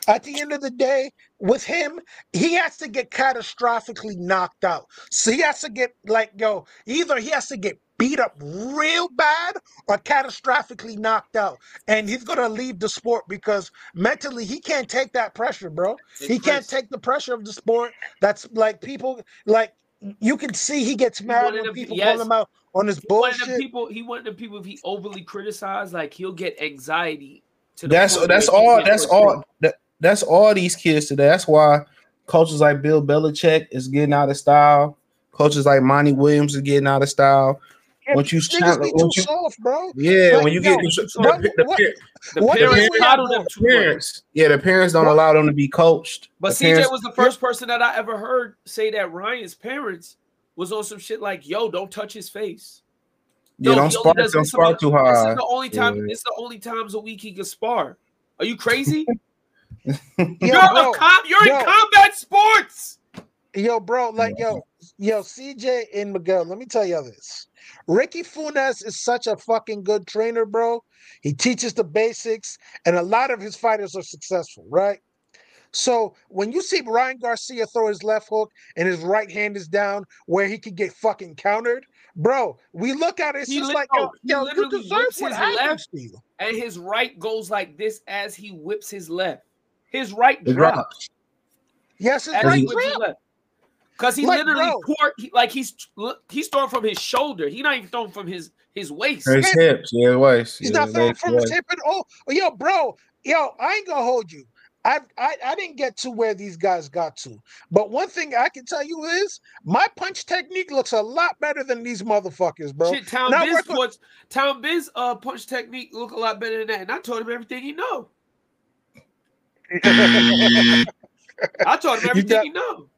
at the end of the day, with him, he has to get catastrophically knocked out. So he has to get like, yo, either he has to get beat up real bad or catastrophically knocked out, and he's gonna leave the sport because mentally he can't take that pressure, bro. It's he can't crazy. Take the pressure of the sport. That's like people, like you can see he gets mad when people yes. call him out on his he bullshit. Wanted people, he wanted the people if he overly criticized, like he'll get anxiety. To the that's that's all. That's all. That, that's all these kids today. That's why coaches like Bill Belichick is getting out of style. Coaches like Monty Williams is getting out of style. What you, sound, be what too you soft, bro. Yeah, like, when you yo, get the, what, the, the, what, the what parents, parents, parents yeah, the parents don't what? allow them to be coached. But the C J parents, was the first person that I ever heard say that Ryan's parents was on some shit like, "Yo, don't touch his face." Yeah, no, don't spark, don't spark too hard. This is the only time. Yeah. This is the only times a week he can spar. Are you crazy? Yo, you're bro, a com- You're yo. in combat sports. Yo, bro, like yo, yo, C J and Miguel. Let me tell y'all this. Ricky Funes is such a fucking good trainer, bro. He teaches the basics, and a lot of his fighters are successful, right? So when you see Ryan Garcia throw his left hook and his right hand is down where he could get fucking countered, bro, we look at it, it's he just like, yo, yo you deserve what happens to you. And his right goes like this as he whips his left. His right drops. Yes, his right drops. Because he like, literally poured, he, like he's he's throwing from his shoulder. He's not even throwing from his, his waist. His hips, yeah, waist. He's yeah, not throwing from his hip at all. Yo, bro, yo, I ain't gonna hold you. I, I I didn't get to where these guys got to. But one thing I can tell you is my punch technique looks a lot better than these motherfuckers, bro. Shit, Town now Biz, punch, Town Biz uh, punch technique look a lot better than that. And I told him everything he know. I told him everything got- he know.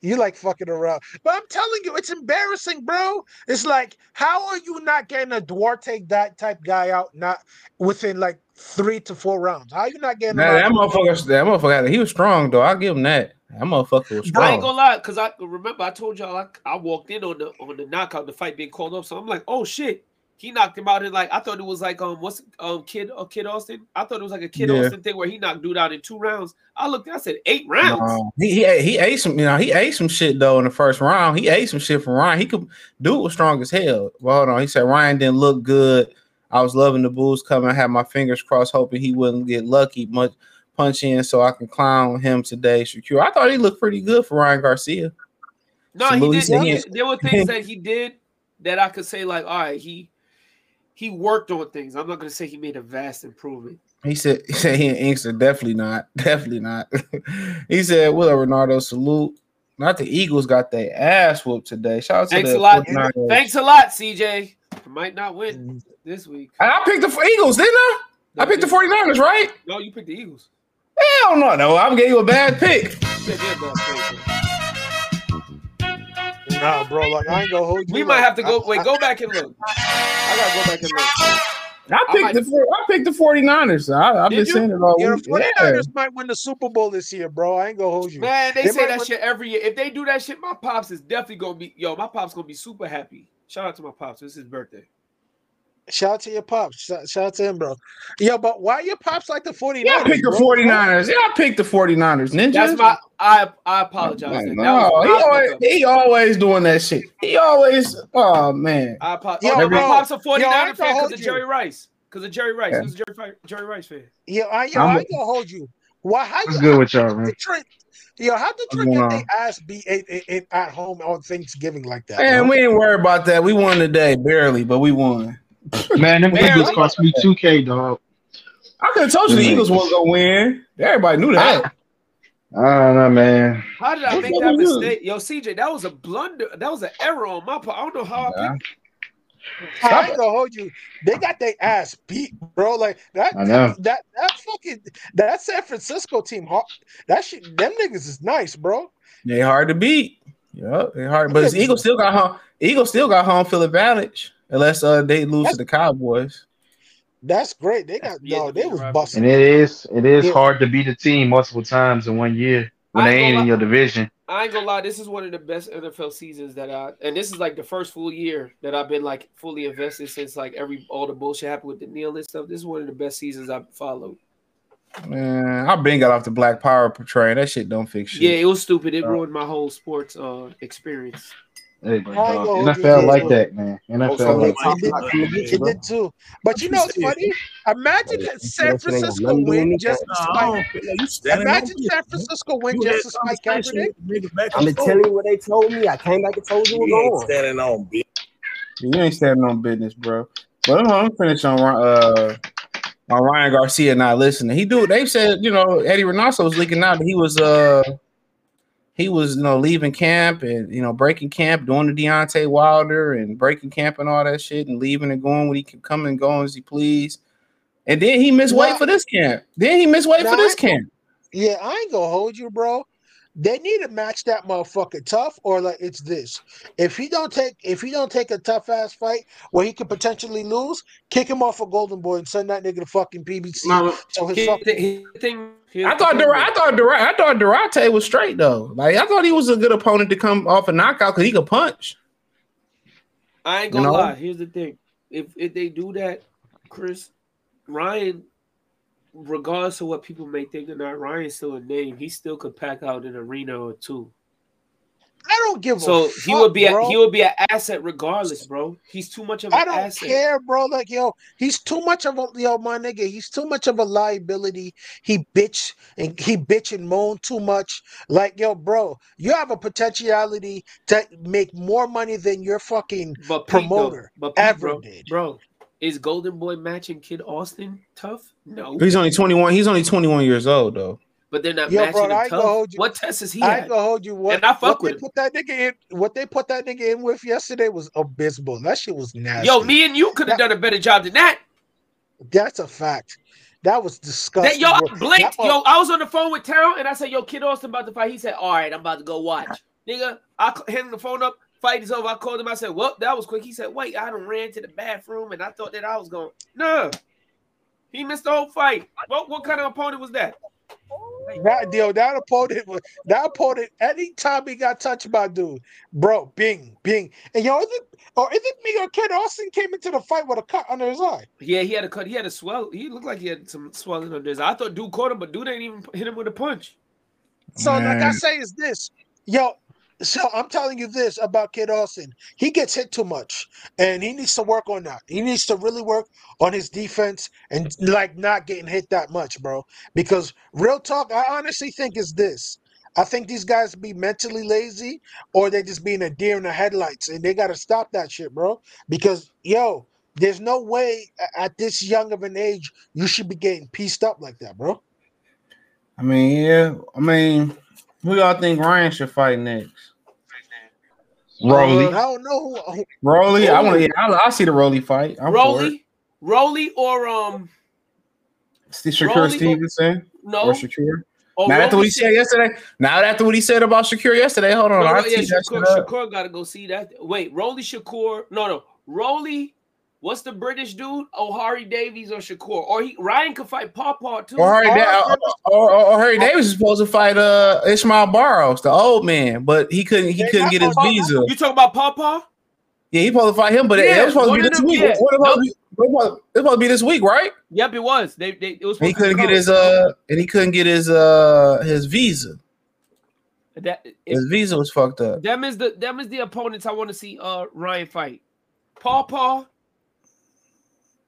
You like fucking around. But I'm telling you, it's embarrassing, bro. It's like, how are you not getting a Duarte that type guy out not within like three to four rounds? How are you not getting nah, him that out? Motherfucker, that motherfucker, he was strong, though. I'll give him that. That motherfucker was strong. I ain't gonna lie, because I remember I told y'all I, I walked in on the on the knockout, the fight being called up. So I'm like, oh shit. He knocked him out in like I thought it was like um what's um kid uh, Kid Austin. I thought it was like a Kid yeah. Austin thing where he knocked dude out in two rounds. I looked, I said eight rounds. No, he, he he ate some, you know, he ate some shit though in the first round. He ate some shit from Ryan. He could dude was strong as hell. Well, hold on, he said Ryan didn't look good. I was loving the bulls coming. I had my fingers crossed, hoping he wouldn't get lucky much punch in so I can clown him today. Shakur, I thought he looked pretty good for Ryan Garcia. No, some he did. There, was, there were things that he did that I could say like, all right, he. He worked on things. I'm not going to say he made a vast improvement. He said he said he and Inkster, definitely not. Definitely not. He said, "Will a Ronaldo salute?" Not the Eagles got their ass whooped today. Shout out Thanks to the a lot. Ronaldo. Thanks a lot, C J. I might not win this week. I picked the Eagles, didn't I? No, I picked the 49ers, right? No, you picked the Eagles. Hell no, no. I'm giving you a bad pick. Nah, bro, like I ain't gonna hold you. We might have to go. Wait, go back and look. I gotta go back and look. I picked I the four, I picked the 49ers. I, I've been you? saying it all yeah, week. The 49ers yeah. might win the Super Bowl this year, bro. I ain't gonna hold you. Man, they, they say that win. shit every year. If they do that shit, my pops is definitely gonna be yo, my pops gonna be super happy. Shout out to my pops. It's his birthday. Shout out to your pops. Shout out to him, bro. Yo, but why your pops like the 49ers? Yeah, I picked the 49ers. Yeah, I picked the 49ers. Ninja. That's my I I apologize. No, no. He, always, he always doing that shit. He always oh man. I apologize. Oh, my pops a 49er fan because of Jerry Rice. Because of Jerry Rice. Yeah. Who's Jerry, Jerry Rice fan? Yeah, I yo, I gonna hold you. Why how you good with y'all, man? Yo, how did you get the ass beat at home on Thanksgiving like that? Man, we didn't worry about that. We won today, barely, but we won. Man, them man, Eagles cost me two K, dog. I could have told you the Eagles weren't going to win. Everybody knew that. I don't know, man. How did I What's make that mistake? Yo, C J, that was a blunder. That was an error on my part. I don't know how yeah. I picked it. I ain't going to hold you. They got their ass beat, bro. Like, that I know. That, that fucking that San Francisco team, that shit, them niggas is nice, bro. They hard to beat. Yep, they hard. But the Eagles still got home. Eagles still got home field advantage. Unless uh, they lose that's, to the Cowboys. That's great. They got no, they was busting. And it is it is yeah. hard to beat a team multiple times in one year when they ain't in your division. I ain't gonna lie, this is one of the best N F L seasons that I and this is like the first full year that I've been like fully invested since like every all the bullshit happened with the Neil and stuff. This is one of the best seasons I've followed. Man, I've been got off the Black Power portrayal. That shit don't fix shit. Yeah, it was stupid. It uh, ruined my whole sports uh experience. Hey, N F L like that, man. N F L like that. It did too. But you know what's funny? Imagine San Francisco win just to spite. Imagine San Francisco win just to spite Kaepernick. I'm going to tell you what they told me. I came back and told you what was going on. You ain't standing on business, bro. But I'm going to finish on uh, on Ryan Garcia not listening. He do. They said, you know, Eddie Reynoso was leaking out that he was uh. He was, you know, leaving camp and, you know, breaking camp, doing the Deontay Wilder and breaking camp and all that shit and leaving and going when he could come and go as he pleased. And then he missed well, weight for this camp. Then he missed weight for this camp. Yeah, I ain't going to hold you, bro. They need to match that motherfucker tough or like it's this. If he don't take if he don't take a tough-ass fight where he could potentially lose, kick him off a Golden Boy and send that nigga to fucking P B C. No, so his he, fucking he, thing. I thought, Dur- I thought Dur- I thought Duarte was straight though. Like I thought he was a good opponent to come off a knockout because he could punch. I ain't gonna you know? lie. Here's the thing: if if they do that, Chris Ryan, regardless of what people may think or not, Ryan's still a name. He still could pack out an arena or two. I don't give so a fuck, he would be a, he would be an asset regardless, bro. He's too much of an I don't asset. care, bro. Like yo, he's too much of a yo, my nigga. He's too much of a liability. He bitch and he bitch and moan too much. Like yo, bro, you have a potentiality to make more money than your fucking but Pete, promoter though, but Pete, ever bro, did, bro. Is Golden Boy matching Kid Austin tough? No, he's only twenty-one. He's only twenty-one years old though. But they're not Yo, matching bro, him tough. What test is he I ain't gonna hold you. What, and I fuck what with they him. Put that nigga in, what they put that nigga in with yesterday was abysmal. That shit was nasty. Yo, me and you could have done a better job than that. That's a fact. That was disgusting. That, yo, I blinked. Yo, I was on the phone with Terrell, and I said, yo, Kid Austin about to fight. He said, all right, I'm about to go watch. Nigga, I handed the phone up. Fight is over. I called him. I said, well, that was quick. He said, wait, I done ran to the bathroom, and I thought that I was going, no. He missed the whole fight. What, what kind of opponent was that? That deal, that opponent, that opponent. Any time he got touched by dude, bro, Bing, Bing, and yo, is it or is it me or Kid Austin came into the fight with a cut under his eye? Yeah, he had a cut. He had a swell. He looked like he had some swelling under his eye. I thought dude caught him, but dude ain't even hit him with a punch. So Man. like I say, is this yo? So I'm telling you this about Kid Austin. He gets hit too much, and he needs to work on that. He needs to really work on his defense and, like, not getting hit that much, bro. Because real talk, I honestly think is this. I think these guys be mentally lazy or they just being a deer in the headlights, and they got to stop that shit, bro. Because, yo, there's no way at this young of an age you should be getting pieced up like that, bro. I mean, yeah. I mean... Who y'all think Ryan should fight next? Rolly. I don't know. Who, Rolly. I want to. I, I see the Rolly fight. I'm Rolly. Rolly or um. Shakur Stevenson. No. Or Shakur. Oh, now Rolly after what he said yesterday. Now after what he said about Shakur yesterday. Hold on. No, no, yeah, Shakur, Shakur got to go see that. Wait, Rolly Shakur. No, no. Rolly What's the British dude? O'Hari Davies or Shakur? Or he Ryan could fight Pawpaw too. O'Hari da Davies was supposed to fight uh Ishmael Barros, the old man, but he couldn't he couldn't get his visa. You talking about Pawpaw? Yeah, he supposed to fight him, but yeah, it was supposed to be this week. Yeah. What about nope. It was supposed to be this week, right? Yep, it was. They, they it was. He couldn't get his uh, and he couldn't get his uh, his visa. That it, his visa was fucked up. Them is the them is the opponents I want to see uh Ryan fight. Pawpaw.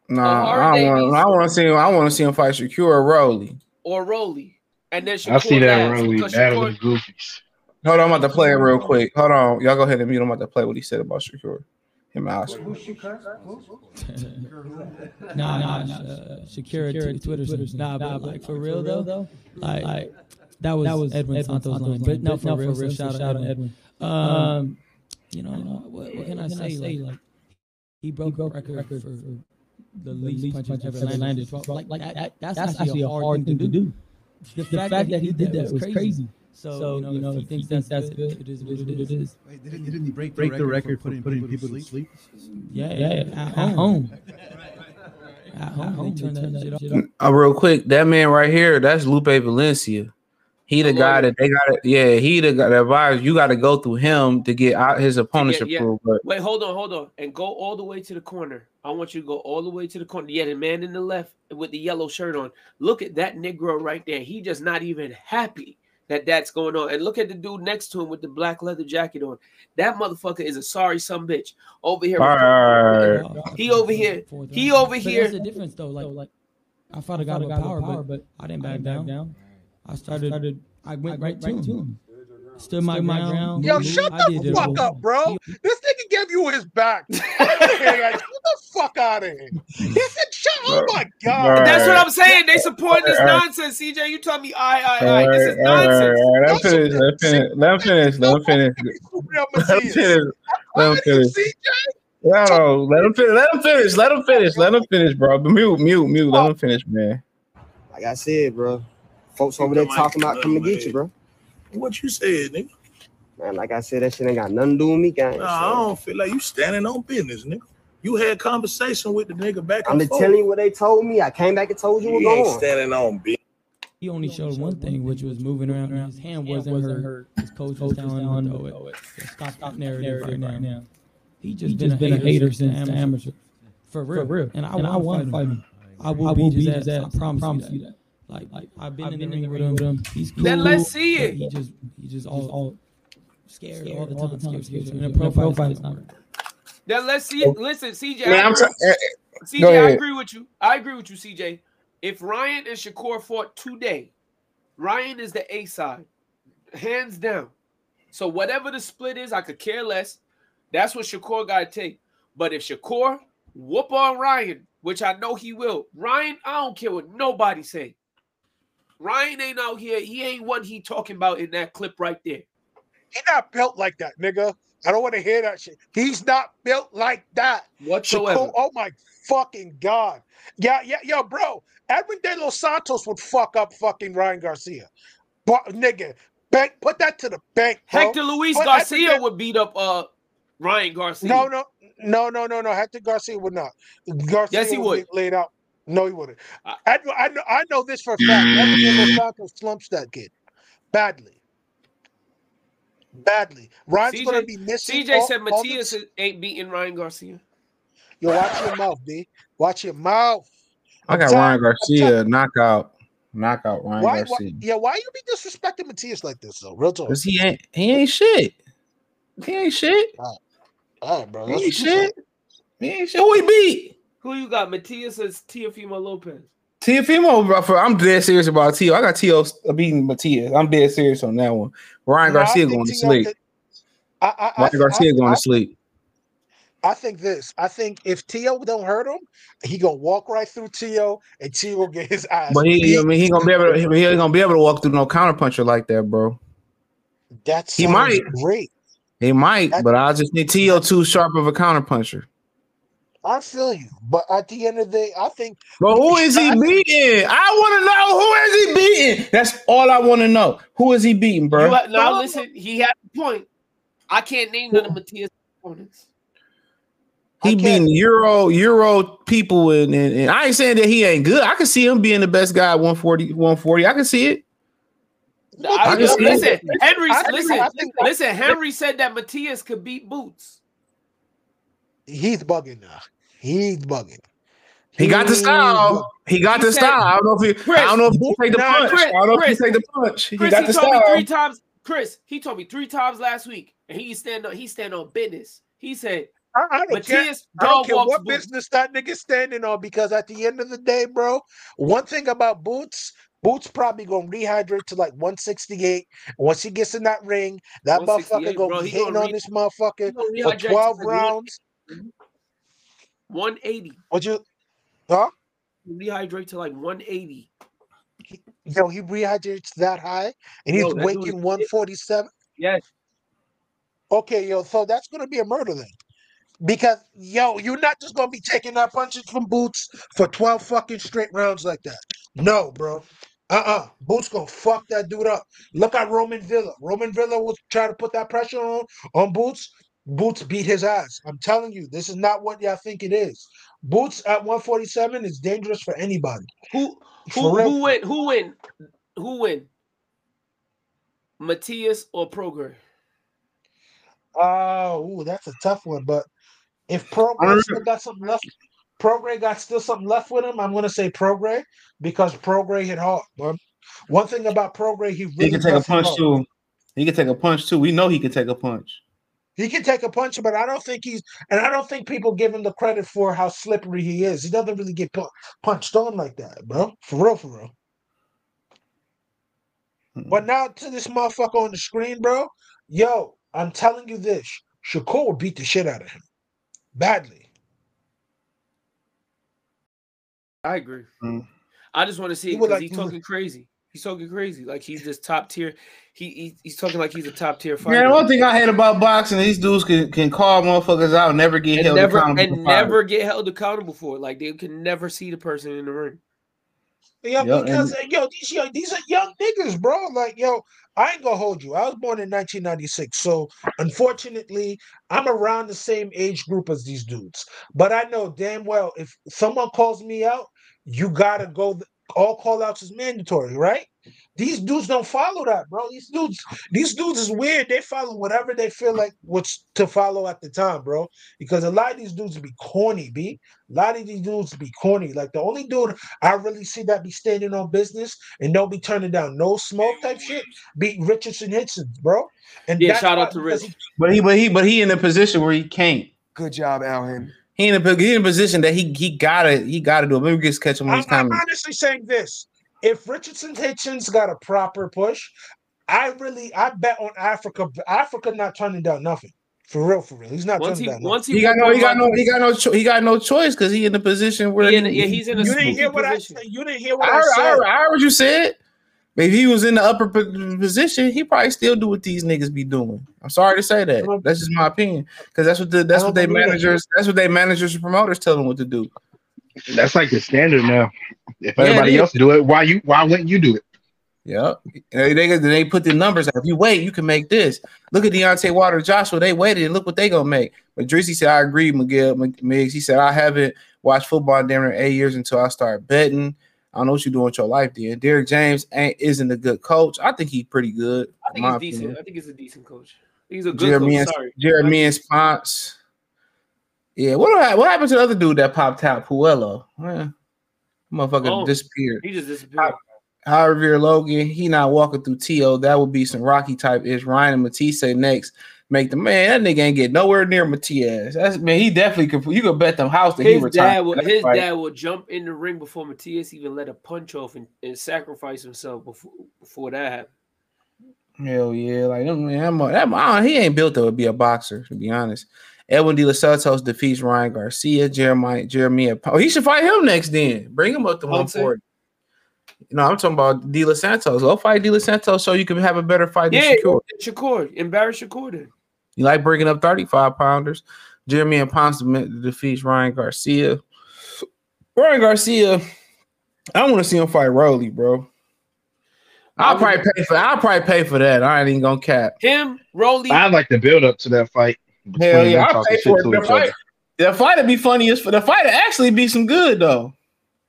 No, nah, I don't want. I want to see him. I want to see him fight Shakur or Rolly. Or Rolly, and then Shakur I see that Rolly battle with goofies. Hold on, I'm about to play it real quick. Hold on, y'all go ahead and mute him. I'm about to play what he said about Shakur. Nah, nah, security Twitter's nah, but like for real though, like that was Edwin Santos line, but no, for real, shout out to Edwin. Um, you know, what can I say? Like he broke a record for the least punches ever landed. Like like that's actually a hard thing to do. The fact that he did that was crazy. So, so, you know, you know if he thinks that's, that's good, it is what it, it, it is. Wait, didn't, didn't he break, break the record for putting, putting people to sleep? Yeah, yeah, yeah. At, at home. At home. They turn that shit off. Uh, real quick, that man right here, that's Lupe Valencia. He the guy that they got, yeah, he the guy that advised you got to go through him to get out his opponent's yeah, yeah. approved. But. Wait, hold on, hold on. And go all the way to the corner. I want you to go all the way to the corner. Yeah, the man in the left with the yellow shirt on. Look at that Negro right there. He just not even happy that that's going on. And look at the dude next to him with the black leather jacket on. That motherfucker is a sorry some bitch over here. Right. He over here. He over but here. There's a difference though. Like, like I thought I got a power, power, but I didn't back, I didn't back down. down. I started. I, started, I went right, right to him. Stood my, my ground. ground. Yo, shut the fuck up, bro. This nigga gave you his back. Get the fuck out of here. He said, shut oh my God. Right. That's what I'm saying. They support this right. nonsense, C J. You tell me, I, I, I. This is nonsense. Let him finish. Let him finish. Let him finish. Let him finish. Let him finish. No, let him finish. Let him finish. Let him finish. Let him finish, bro. Mute, mute, mute. Let him finish, man. Like I said, bro. Folks over there talking about coming to get you, bro. What you said, nigga? Man, like I said, that shit ain't got nothing to do with me, guys. Nah, I don't feel like you standing on business, nigga. You had conversation with the nigga back and forth. I'm telling you what they told me. I came back and told you what going on. He ain't standing on business. He only showed one thing, which was moving around. around. His hand wasn't hurt. His coach was telling him to throw it. Stop that narrative right now. He just been a hater since amateur. For real. And I want to fight him. I will beat his ass. I promise you that. Like, like I've been, I've been in the ring, ring with, him. with him. He's cool. Then let's see it. He just, he just all, all scared, scared all the time. All the time. Scared, scared. And the profile profile is not right. Then let's see it. Listen, C J, Man, I, agree. C J I agree with you. I agree with you, C J. If Ryan and Shakur fought today, Ryan is the A side, hands down. So whatever the split is, I could care less. That's what Shakur got to take. But if Shakur whoop on Ryan, which I know he will, Ryan, I don't care what nobody say. Ryan ain't out here. He ain't what he talking about in that clip right there. He not built like that, nigga. I don't want to hear that shit. He's not built like that. Whatsoever. Shakur, oh, my fucking God. Yeah, yeah, yo, bro. Edwin De Los Santos would fuck up fucking Ryan Garcia. But, nigga, bank, put that to the bank, bro. Hector Luis put Garcia Edwin would beat up uh, Ryan Garcia. No, no, no, no, no, no. Hector Garcia would not. Garcia yes, he would. would. Laid out. No, he wouldn't. I, I, I, know, I know this for a fact. Edwin De Los Santos slumps that kid badly. Badly. Ryan's going to be missing. C J all, said Matias the... ain't beating Ryan Garcia. Yo, watch your mouth, B. Watch your mouth. I got Ryan Garcia knockout. Knockout Ryan why, Garcia. Why, yeah, why you be disrespecting Matias like this, though? Real talk. Because he ain't, he ain't shit. He ain't shit. All right, all right bro. He ain't shit. He ain't shit. Who he beat? Who you got? Matias is Teofimo Lopez. Teofimo, bro, I'm dead serious about Teo. I got Teo beating Matias. I'm dead serious on that one. Ryan no, Garcia going to sleep. Could, I, I, Ryan I, Garcia I, going I, to sleep. I think this. I think if Teo don't hurt him, he gonna walk right through Teo, and Teo will get his eyes. But he, beat. I mean, he gonna be able to. He, he gonna be able to walk through no counterpuncher like that, bro. That's he might. Great. He might, that, but I just need Teo too sharp of a counterpuncher. I feel you, but at the end of the day, I think. But who is he beating? I want to know who is he beating. That's all I want to know. Who is he beating, bro? You, now listen, he had a point. I can't name none of Matias' opponents. He beating Euro Euro people, and, and, and I ain't saying that he ain't good. I can see him being the best guy at one forty. I can see it. No, I, I listen, it. Henry, I, listen, I think, listen. Henry said that Matias could beat Boots. He's bugging now. He's bugging. He, he got the style. He got he the said, style. I don't know if he. Chris, I don't know if he take the punch. Chris, I don't know Chris, if he take the punch. He Chris, got he the told style. Me three times. Chris, he told me three times last week, and he stand on. He stand on business. He said. I, I don't Matias, care, I don't care what Boots. Business that nigga standing on, because at the end of the day, bro, one thing about Boots, Boots probably going to rehydrate to like one sixty-eight. Once he gets in that ring, that motherfucker going to be hitting on this motherfucker for twelve rounds. one eighty. Would you? Huh? Rehydrate to like one eighty. He, yo, he rehydrates that high, and he's yo, waking one forty-seven? Yes. Okay, yo, so that's going to be a murder then. Because, yo, you're not just going to be taking out punches from Boots for twelve fucking straight rounds like that. No, bro. Uh-uh. Boots going to fuck that dude up. Look at Roman Villa. Roman Villa was trying to put that pressure on, on Boots. Boots beat his ass. I'm telling you, this is not what y'all think it is. Boots at one forty-seven is dangerous for anybody. Who who, who win? Who win? Who win? Matias or Proger? Oh, uh, that's a tough one, but if Progray still got something left, Progray got still something left with him, I'm gonna say Progray, because Progray hit hard, bro. One thing about Progray, he really he can take a punch hard. too. He can take a punch too. We know he can take a punch. He can take a punch, but I don't think he's and I don't think people give him the credit for how slippery he is. He doesn't really get pu punched on like that, bro. For real, for real. Hmm. But now to this motherfucker on the screen, bro. Yo, I'm telling you this: Shakur would beat the shit out of him. Badly. I agree. Mm. I just want to see because like, he's talking would... crazy. He's talking crazy. Like he's just top tier. He, he he's talking like he's a top tier fighter. Yeah, one thing I hate about boxing, these dudes can, can call motherfuckers out and never get and held never, accountable. And never get held accountable for it. Like they can never see the person in the ring. Yeah, yo, because and... yo, these yo, these are young niggas, bro. Like, yo, I ain't gonna hold you. I was born in nineteen ninety-six, so unfortunately, I'm around the same age group as these dudes. But I know damn well if someone calls me out, you gotta go. All call outs is mandatory, right? These dudes don't follow that, bro. These dudes, these dudes is weird. They follow whatever they feel like what's to follow at the time, bro. Because a lot of these dudes be corny, B. A lot of these dudes be corny. Like the only dude I really see that be standing on business and don't be turning down no smoke type shit be Richardson Hitchens, bro. And yeah, shout out to Rich. He, but he, but he, but he in a position where he can't. Good job, Al Henry. He in a he in a position that he he gotta he gotta do it. Maybe we just catch him on his time. I'm honestly saying this. If Richardson Hitchens got a proper push, I really I bet on Africa. Africa not turning down nothing for real, for real. He's not once turning he, down. Once he, he got no, he got no, he got no, he got no choice because he in the position where he in a, yeah, he's in a. You didn't hear what position. I said. You didn't hear what I, I said. I heard, I heard what you said. If he was in the upper position, he probably still do what these niggas be doing. I'm sorry to say that. That's just my opinion, because that's what the that's what they managers that. that's what they managers and promoters tell them what to do. That's like the standard now. If yeah, everybody they, else do it, why you why wouldn't you do it? Yeah, they they, they put the numbers out. If you wait, you can make this. Look at Deontay Wilder, Joshua. They waited and look what they gonna make. But Drizzy said, "I agree, Miguel Miggs." He said, "I haven't watched football in damn near eight years until I start betting." I don't know what you're doing with your life there. Derrick James ain't, isn't a good coach. I think he's pretty good. I think he's decent. Opinion. I think he's a decent coach. He's a good Jeremy coach. Sorry. Jeremy and Spence. Yeah. What, what happened to the other dude that popped out? Puello. Yeah. Motherfucker oh, disappeared. He just disappeared. Javier Logan, he not walking through T O. That would be some Rocky type ish. Ryan and Matisse next. Make the man that nigga ain't get nowhere near Matias. That's man, he definitely could. You could bet them house that his he retired. Dad will, his fight. dad will jump in the ring before Matias even let a punch off and, and sacrifice himself before before that happened. Hell yeah, like man, that, that he ain't built to be a boxer, to be honest. Edwin De Los Santos defeats Ryan Garcia. Jeremiah Jeremy. Oh, he should fight him next. Then bring him up to one forty. No, I'm talking about De Los Santos. Go fight De Los Santos so you can have a better fight yeah, than Shakur. Shakur, embarrass Shakur then. You like bringing up thirty-five pounders. Jeremy and Ponce defeats Ryan Garcia. Ryan Garcia, I want to see him fight Rolly, bro. I'll probably pay for. I'll probably pay for that. I ain't even gonna cap him, Rolly. I like the build up to that fight. Hell yeah, I'll pay for it. The fight would be funny as for the fight to actually be some good though.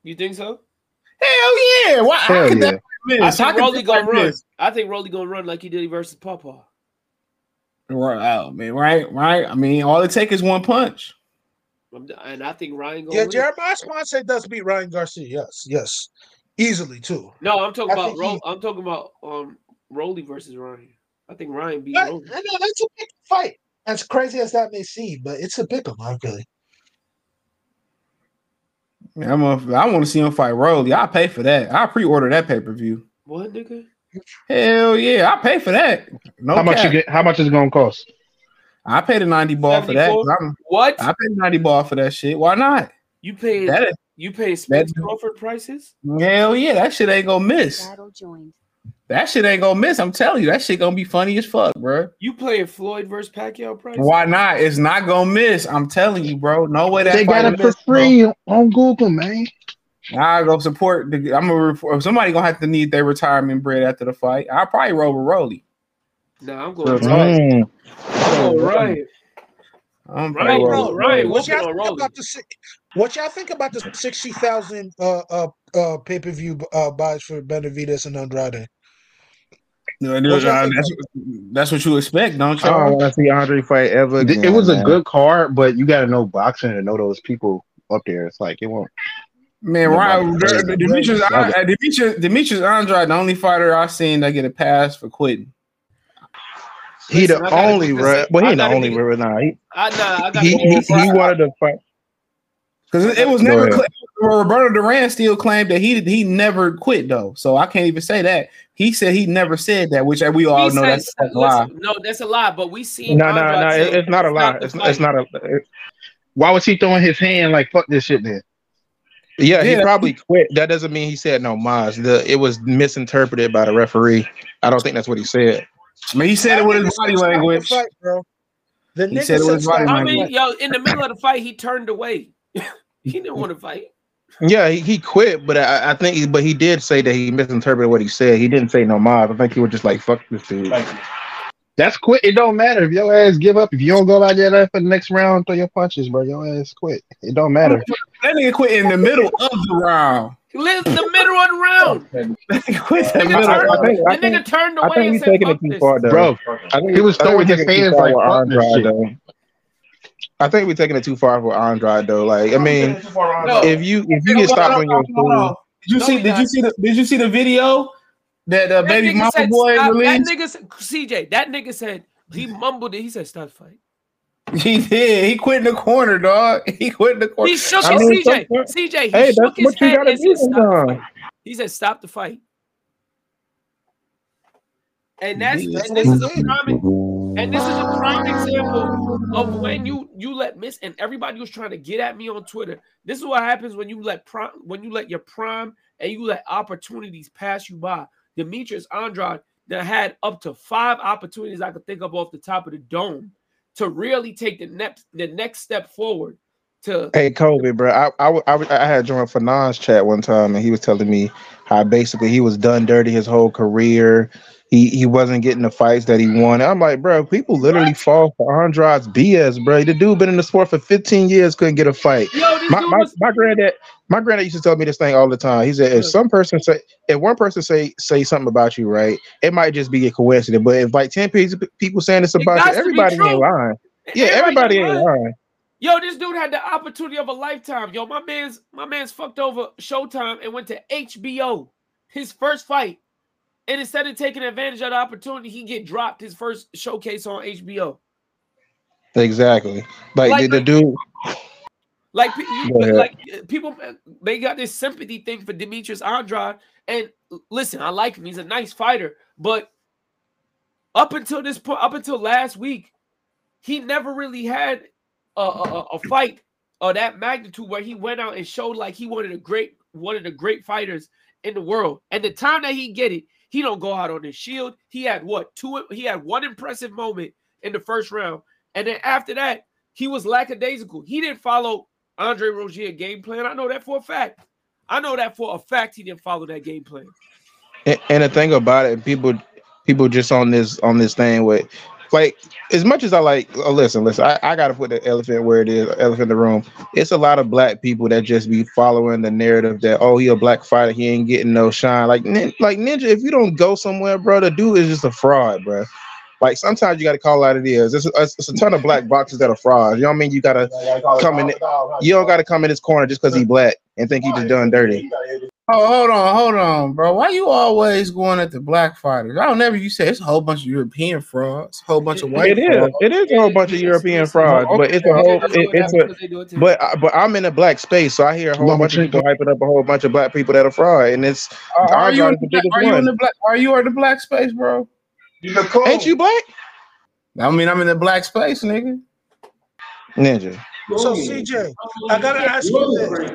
You think so? Hell yeah! Why? Hell how could yeah. that miss? I think Rolly gonna like run. This? I think Rolly gonna run like he did versus Pawpaw. Right, man. Right, right. I mean, all it takes is one punch. And I think Ryan. Gonna yeah, win. Jeremiah Swanson does beat Ryan Garcia. Yes, yes, easily too. No, I'm talking I about. Ro- he... I'm talking about um Rolly versus Ryan. I think Ryan beat. Right. Rolly. I know that's a big fight. As crazy as that may seem, but it's a big one, really. Yeah, I'm a, I want to see him fight Rolly. I'll pay for that. I'll pre-order that pay-per-view. What, nigga? Hell yeah, I'll pay for that. No how cap. much you get? How much is it gonna cost? I paid a ninety ball for that. I'm, what? I paid ninety ball for that shit. Why not? You paid. That is, you paid Spence Crawford prices. Hell yeah, that shit ain't gonna miss. That shit ain't gonna miss. I'm telling you, that shit gonna be funny as fuck, bro. You playing Floyd versus Pacquiao price? Why not? It's not gonna miss. I'm telling you, bro. No way that they got it for free bro. on Google, man. I go support. The, I'm a somebody gonna have to need their retirement bread after the fight. I'll probably roll with Rolly. No, nah, I'm going so, Ryan. Oh, Ryan. I'm Ryan, Ryan, Ryan. What y'all think about the what y'all think about the sixty thousand uh uh uh pay per view uh buys for Benavidez and Andrade? No, was, uh, that's, that's what you expect, don't you? I don't want to see Andre fight ever again, it was man. a good card, but you got to know boxing and know those people up there. It's like it won't. Man, Ryan, Demetrius, Demetrius, Demetrius Andrade, the only fighter I've seen that get a pass for quitting. He Listen, the only, right? Re- well, he the only, right? Nah, he, I, nah, I got he, he, he wanted to fight because it, it was Go never. Roberto Duran still claimed that he he never quit though, so I can't even say that. He said he never said that, which we all he know says, that's, that's a lie. No, that's a lie. But we see. No, no, no. It's not a lie. It's, it's not a. It, why was he throwing his hand like fuck this shit then? Yeah, yeah, he probably quit. That doesn't mean he said no, Maz. The it was misinterpreted by the referee. I don't think that's what he said. I mean, he said it with his body language. Fight, bro. The he said it with his body language. I mean, yo, in the middle of the fight, he turned away. He didn't want to fight. Yeah, he, he quit, but I, I think, he, but he did say that he misinterpreted what he said. He didn't say no mob. I think he was just like, "Fuck this dude." Like, that's quit. It don't matter if your ass give up. If you don't go out there for the next round, throw your punches, bro. Your ass quit. It don't matter. That nigga quit in the middle of the round. He lives in the middle of the round. Quit the middle. I think, I think, the nigga turned away I think and he's said, taking "Fuck it this, far, bro." I think he was throwing his hands like "Fuck this shit." Though. I think we're taking it too far for Andrade though. Like, I mean, no. if you if you no, get stopped no, no, on your no, no. Did you no, see? Did not. you see the Did you see the video that uh, that baby mama said, boy stop, released? That nigga said, C J. That nigga said he mumbled it. He said, "Stop fight." He did. He quit in the corner, dog. He quit in the corner. He shook I mean, C J. C J. He hey, shook his head and said, "Stop." He said, "Stop the fight." And that's and this is a prime and this is a prime example of when you you let miss and everybody was trying to get at me on Twitter. This is what happens when you let prime when you let your prime and you let opportunities pass you by. Demetrius Andrade that had up to five opportunities I could think of off the top of the dome to really take the next the next step forward. To hey Kobe, bro, I I I, I had joined Fanon's chat one time and he was telling me how basically he was done dirty his whole career. He he wasn't getting the fights that he won. I'm like, bro, people literally right. fall for Andrade's B S, bro. The dude been in the sport for fifteen years, couldn't get a fight. Yo, my, my, was- my granddad, my granddad used to tell me this thing all the time. He said, if some person say, if one person say say something about you, right, it might just be a coincidence. But if like ten people saying this about you, everybody ain't lying. Yeah, everybody, everybody ain't lying. Yo, this dude had the opportunity of a lifetime. Yo, my man's my man's fucked over Showtime and went to H B O. His first fight. And instead of taking advantage of the opportunity, he get dropped his first showcase on H B O. Exactly. Like, like the dude. Like, like people, they got this sympathy thing for Demetrius Andrade. And listen, I like him. He's a nice fighter. But up until this point, up until last week, he never really had a, a, a fight of that magnitude where he went out and showed like he wanted a great, one of the great fighters in the world. And the time that he get it, he don't go out on his shield. He had what? Two. He had one impressive moment in the first round. And then after that, he was lackadaisical. He didn't follow Andre Rogier's game plan. I know that for a fact. I know that for a fact he didn't follow that game plan. And, and the thing about it, people people just on this on this thing with like as much as I like, oh, listen, listen, I, I got to put the elephant where it is, elephant in the room. It's a lot of black people that just be following the narrative that, oh, he a black fighter, he ain't getting no shine. Like, nin like Ninja, if you don't go somewhere, bro, the dude is just a fraud, bro. Like, sometimes you got to call out it is. It's, it's a ton of black boxers that are frauds. You know what I mean? You got to come in. You don't got to come in this corner just because he black and think he just done dirty. Oh, hold on, hold on, bro. Why you always going at the black fighters? I don't ever you say it's a whole bunch of European frauds, a whole bunch of white. It frauds. Is. It is a whole bunch of European frauds, but it's a whole. It, it's a. But I, but I'm in a black space, so I hear a whole bunch of people hyping up a whole bunch of black people that are fraud, and it's. Uh, are you? In the, are you in the black? Are you in the black space, bro? Ain't you black? I mean, I'm in the black space, nigga. Ninja. So C J, I gotta ask you this: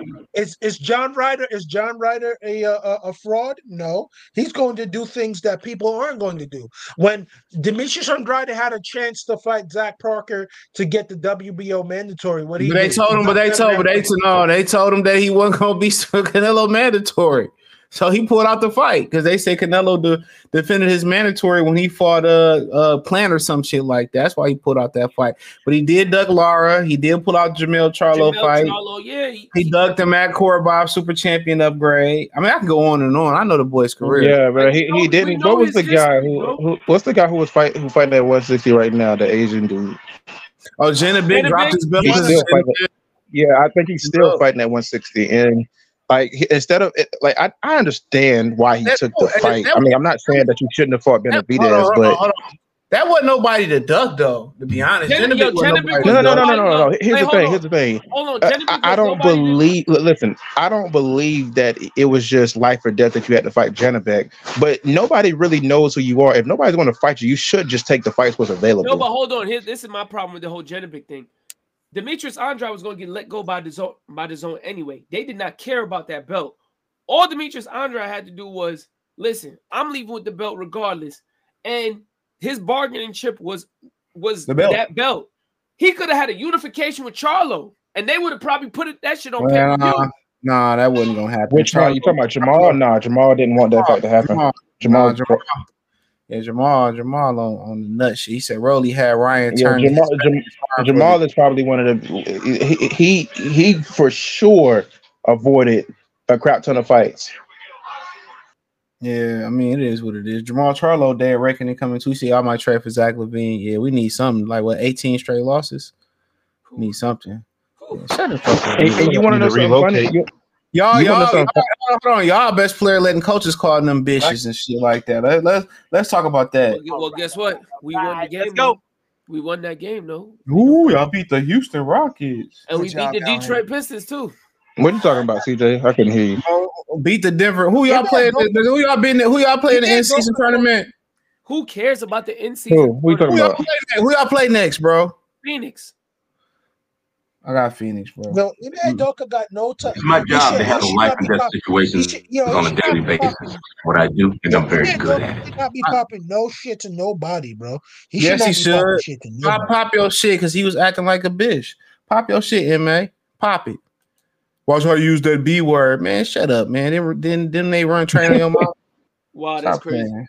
Is is John Ryder is John Ryder a, a a fraud? No, he's going to do things that people aren't going to do. When Demetrius Andrade had a chance to fight Zach Parker to get the W B O mandatory, what he they did, told him, but they told, but they no, they told him that he wasn't going to be Canelo mandatory. So he pulled out the fight because they say Canelo de defended his mandatory when he fought a uh, uh, Plant or some shit like that. That's why he pulled out that fight. But he did duck Lara. He did pull out Jamel Charlo Jamel fight. Charlo, yeah, he, he, he ducked the Matt Korobov super champion upgrade. I mean, I can go on and on. I know the boy's career. Yeah, but he, he didn't. What was the guy who, who? What's the guy who was fight who fighting at one sixty right now? The Asian dude. Oh, Jenna Big dropped his belt. Yeah, I think he's still fighting at one sixty and. Like, instead of, like, I, I understand why he that, took the fight. That, I mean, I'm not saying that you shouldn't have fought Benavidez, but... That wasn't nobody to duck, though, to be honest. Gen Gen Gen Gen Gen no, no, no, no, no, no. Here's hey, the thing, on. here's the thing. Hold on. Uh, I, I don't believe, did. listen, I don't believe that it was just life or death that you had to fight Janabek, but nobody really knows who you are. If nobody's going to fight you, you should just take the fights what's available. No, but hold on. Here's, this is my problem with the whole Janabek thing. Demetrius Andrade was going to get let go by the zone, by the zone anyway. They did not care about that belt. All Demetrius Andrade had to do was, listen, I'm leaving with the belt regardless. And his bargaining chip was, was the belt. that belt. He could have had a unification with Charlo, and they would have probably put it, that shit on well, pay-per-view. Nah, nah, that wasn't going to happen. Which Charlo, you talking about Jamal? Nah, Jamal didn't want that fight to happen. Jamal, Jamal, nah, Jamal. Yeah, Jamal, Jamal on, on the nut shit. He said Rolly had Ryan turn. Yeah, Jamal, Jam Jamal is probably one of the he, he he for sure avoided a crap ton of fights. Yeah, I mean it is what it is. Jamal Charlo, Dad reckoning coming to see. I might trade for Zach Levine. Yeah, we need something like what eighteen straight losses. We need something. Yeah, shut the fuck up. Hey, you want to know something funny? Y'all, y'all, y'all best player letting coaches calling them bitches and shit like that. Let, let's let's talk about that. Well, guess what? We won the game. Let's go. We won that game, though. Ooh, y'all beat the Houston Rockets. And we beat the Detroit Pistons too. What are you talking about, C J? I couldn't hear you. Oh, beat the Denver. Who y'all playing? Who y'all been? Who y'all playing the in season tournament? Who cares about the in season? Who, who you talking about? Who y'all play next, bro? Phoenix. I got Phoenix, bro. No, Emei Doka got no time. It's my job should, to handle life and death situations on a daily basis. Popping. What I do, and I'm very good at it. He should not be popping no shit to nobody, bro. He yes, should he should. Shit to nobody. I pop your shit because he was acting like a bitch. Pop your shit, Emei. Pop it. Watch how you use that B word, man. Shut up, man. Then, then, then they run training on my. Wow, that's Stop crazy.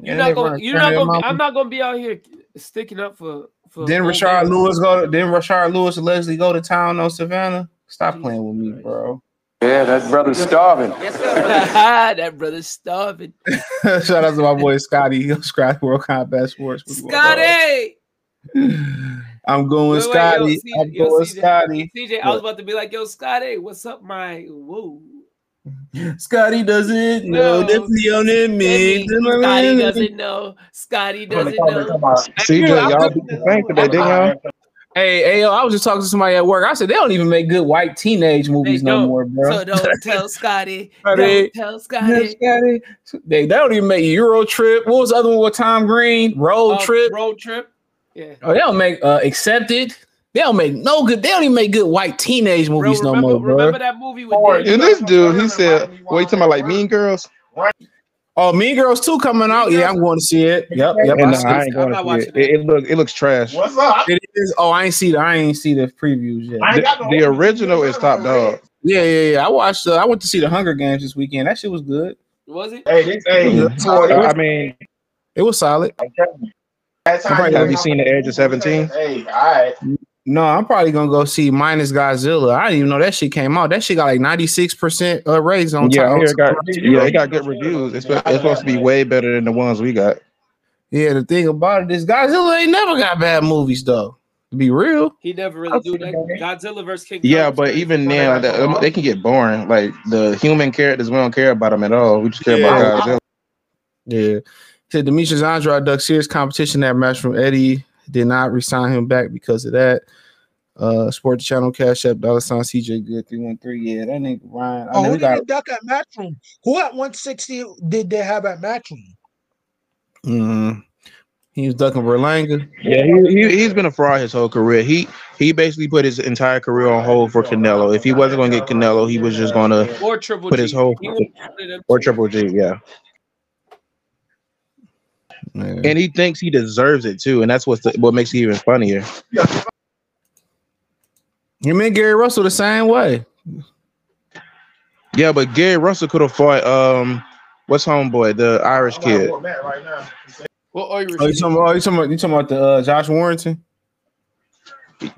You're not gonna, you're not gonna, I'm not gonna be out here sticking up for. for then Rashard Lewis go. To, then Rashard Lewis allegedly go to town on Savannah. Stop playing with me, bro. Yeah, that brother's starving. That brother's starving. Shout out to my boy Scotty. He'll scratch World Combat Sports. Scotty. I'm going wait, wait, Scotty. Yo, I'm yo, going C J, Scotty. C J, I was about to be like, yo, Scotty, what's up, my woo? Scotty doesn't know no. that Leona means. Scotty doesn't know. Scotty doesn't know. C J, y'all did the thing today, didn't y'all? Hey, hey, yo, I was just talking to somebody at work. I said they don't even make good white teenage movies no more, bro. So don't tell Scotty. Don't tell Scotty. They, they don't even make Euro Trip. What was the other one with Tom Green? Road oh, Trip. Road Trip. Yeah. Oh, they don't make uh, Accepted. They don't make no good. They don't even make good white teenage movies bro, remember, no more, bro. Remember that movie with or, and this dude? He said, "Wait till my like Mean Girls." Oh, Mean Girls two coming out. Yeah, I'm going to see it. Yep, yep. No, I ain't going to see it. It, it looks, it looks trash. What's up? It is. Oh, I ain't see the, I ain't see the previews yet. The, the original is top dog. Yeah, yeah, yeah. I watched. Uh, I went to see the Hunger Games this weekend. That shit was good. Was it? Hey, this hey, I mean, it was solid. I'm probably have you seen the Edge of seventeen? Hey, all right. No, I'm probably gonna go see Minus Godzilla. I didn't even know that shit came out. That shit got like ninety-six percent uh, raise on yeah, time. It got, yeah, it got good reviews. It's, it's supposed to be way better than the ones we got. Yeah, the thing about it is Godzilla ain't never got bad movies though. To be real, he never really do that. Godzilla versus King Kong. Yeah, but even now they, they can get boring. Like the human characters, we don't care about them at all. We just care yeah. about Godzilla. Yeah, said Demetrius Andrade ducked serious competition that match from Eddie. Did not resign him back because of that. Uh, Sports Channel Cash App, dollar sign C J Good three one three. Yeah, that nigga Ryan. Oh, I know who got... did duck at Matchroom? Who at one sixty did they have at Matchroom? Mm-hmm. He was ducking Berlanga. Yeah, he, he, he's been a fraud his whole career. He he basically put his entire career on hold for Canelo. If he wasn't going to get Canelo, he was just going to or triple put G. his whole or Triple G, yeah. Man. And he thinks he deserves it too, and that's what's the, what makes it even funnier. You mean Gary Russell the same way? Yeah, but Gary Russell could have fought um, what's homeboy, the Irish kid. Right what Irish oh, you talking about? You talking about, you talking about the uh, Josh Warrington?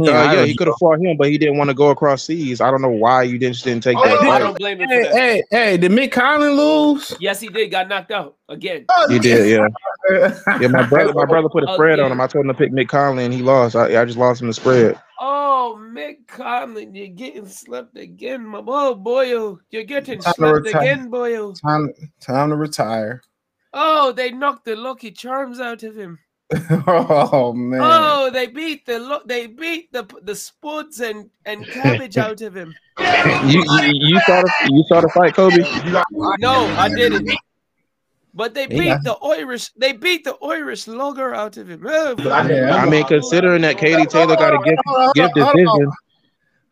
Uh, yeah, he could have fought him, but he didn't want to go across seas. I don't know why you didn't, just didn't take oh, that. I don't blame him for that. Hey, hey, hey, did Mick Conlan lose? Yes, he did. Got knocked out again. He did, yeah. Yeah, my brother, my brother put a spread on him. I told him to pick Mick Conlan, and he lost. I, I just lost him the spread. Oh, Mick Conlan, you're getting slept again, my boy. Boyo, you're getting time slept again, boyo. Time, time to retire. Oh, they knocked the Lucky Charms out of him. Oh man! Oh, they beat the they beat the the spuds and and cabbage out of him. You you, you saw the you saw the fight, Kobe? No, I didn't. But they beat yeah. the Irish. They beat the Irish logger out of him. Oh, yeah. I mean, considering that Katie Taylor got a gift gift decision.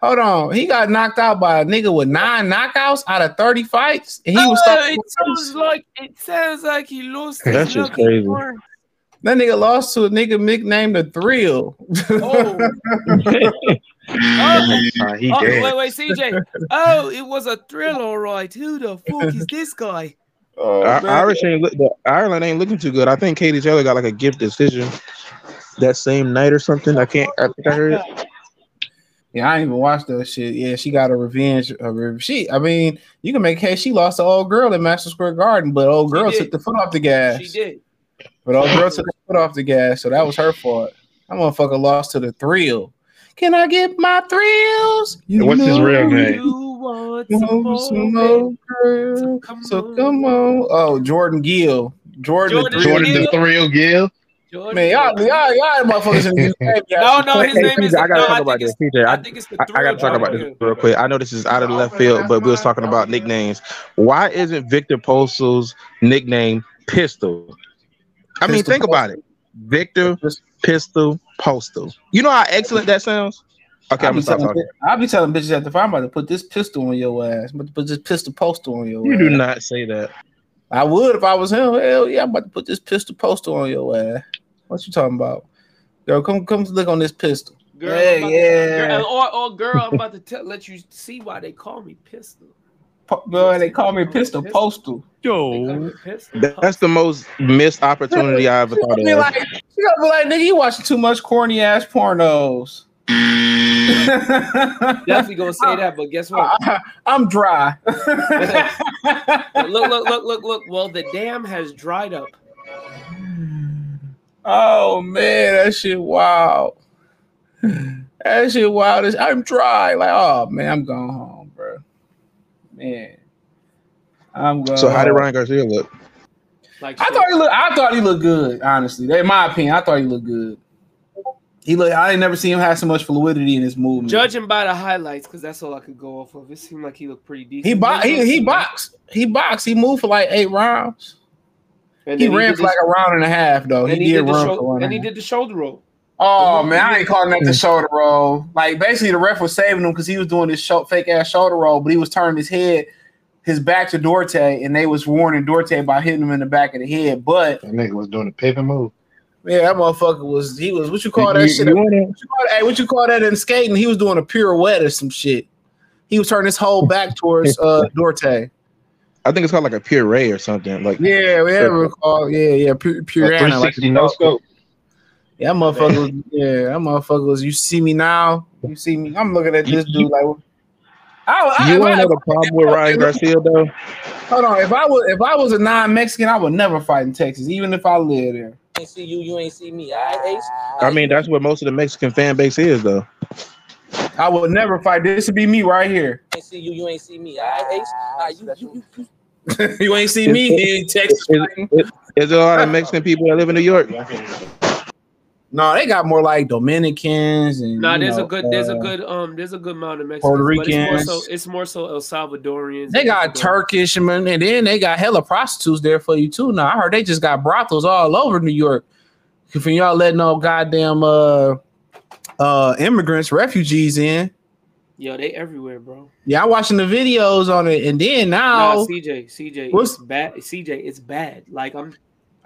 Hold on, he got knocked out by a nigga with nine knockouts out of thirty fights, and he oh, was. It sounds like it sounds like he lost. That's just crazy. More. That nigga lost to a nigga nicknamed the Thrill. Oh, oh. Uh, he oh wait, wait, C J. Oh, it was a thrill, all right. Who the fuck is this guy? Oh, Irish ain't look, Ireland ain't looking too good. I think Katie Taylor got like a gift decision that same night or something. I can't. I think I heard. Yeah, I ain't even watched that shit. Yeah, she got a revenge. A re she, I mean, you can make case she lost to old girl at Madison Square Garden, but old girl took the foot off the gas. She did. But old girl took her foot off the gas, so that was her fault. That motherfucker lost to the Thrill. Can I get my thrills? You What's his real name? Want some some more, girl. Come so on. Come on. Oh, Jordan Gill. Jordan, Jordan, the, Jordan Gill? the Thrill Gill. Jordan Man, y'all, y'all, y'all motherfuckers in the U K. No, no, his hey, name is. I gotta no, talk I about this, P J. I, I think it's the Thrill. I, I gotta talk about this real quick. I know this is out of the left field, but we was talking about nicknames. Why isn't Victor Postle's nickname Pistol? I mean, Pistol think Postal. about it. Victor Pistol Postal. You know how excellent that sounds? Okay, I'll I'm be telling, I'll be telling bitches at the farm, I'm about to put this pistol on your ass. I'm about to put this Pistol Postal on your you ass. You do not say that. I would if I was him. Hell yeah, I'm about to put this Pistol Postal on your ass. What you talking about? Girl, come come look on this pistol. Girl, yeah, yeah. To, girl, or, or girl, I'm about to tell, let you see why they call me Pistol. Boy, they call me Pistol Postal. Yo, that's the most missed opportunity I ever thought of. You gotta be like, nigga, you watching too much corny ass pornos. Definitely gonna say that, but guess what? I, I, I'm dry. Look, look, look, look, look. Well, the dam has dried up. Oh man, that shit wild. That shit wild. I'm dry. Like, oh man, I'm going home. Man, I'm going. So how did Ryan Garcia look? Like I thought he looked. I thought he looked good. Honestly, in my opinion, I thought he looked good. He looked. I ain't never seen him have so much fluidity in his movement. Judging by the highlights, because that's all I could go off of. It seemed like he looked pretty decent. He boxed. He, he boxed. He boxed. He moved for like eight rounds. And he ran he for like a round and a half though. He, he did, did run for one. And he did the shoulder roll. Oh man, I ain't calling that the shoulder roll. Like basically, the ref was saving him because he was doing this fake ass shoulder roll, but he was turning his head, his back to Duarte, and they was warning Duarte by hitting him in the back of the head. But that nigga was doing a pivot move. Yeah, that motherfucker was. He was. What you call that shit? What you call, hey, what you call that in skating? He was doing a pirouette or some shit. He was turning his whole back towards uh, Duarte. I think it's called like a puree or something. Like yeah, we have a call. Yeah, yeah, puree. three sixty no scope. Yeah, that motherfuckers. Yeah, that motherfuckers. You see me now. You see me. I'm looking at this dude like. I, I, you want another problem with Ryan Garcia though? Hold on. If I was if I was a non-Mexican, I would never fight in Texas, even if I lived there. I ain't see you. You ain't see me. I, I, I, I mean, that's what most of the Mexican fan base is though. I would never fight. This would be me right here. I ain't see you. You ain't see me. I, I, I you, you, you. You ain't see me in Texas. Is, is, is, is there a lot of Mexican people that live in New York? No, they got more like Dominicans and no. Nah, there's know, a good, there's uh, a good, um, there's a good amount of Mexicans. Puerto Ricans. It's more, so, it's more so El Salvadorians. They got Turkish, man, and then they got hella prostitutes there for you too. Now I heard they just got brothels all over New York. If y'all letting all goddamn uh, uh, immigrants, refugees in. Yo, they everywhere, bro. Yeah, I'm watching the videos on it, and then now nah, C J, C J, what's bad? C J, it's bad. Like I'm.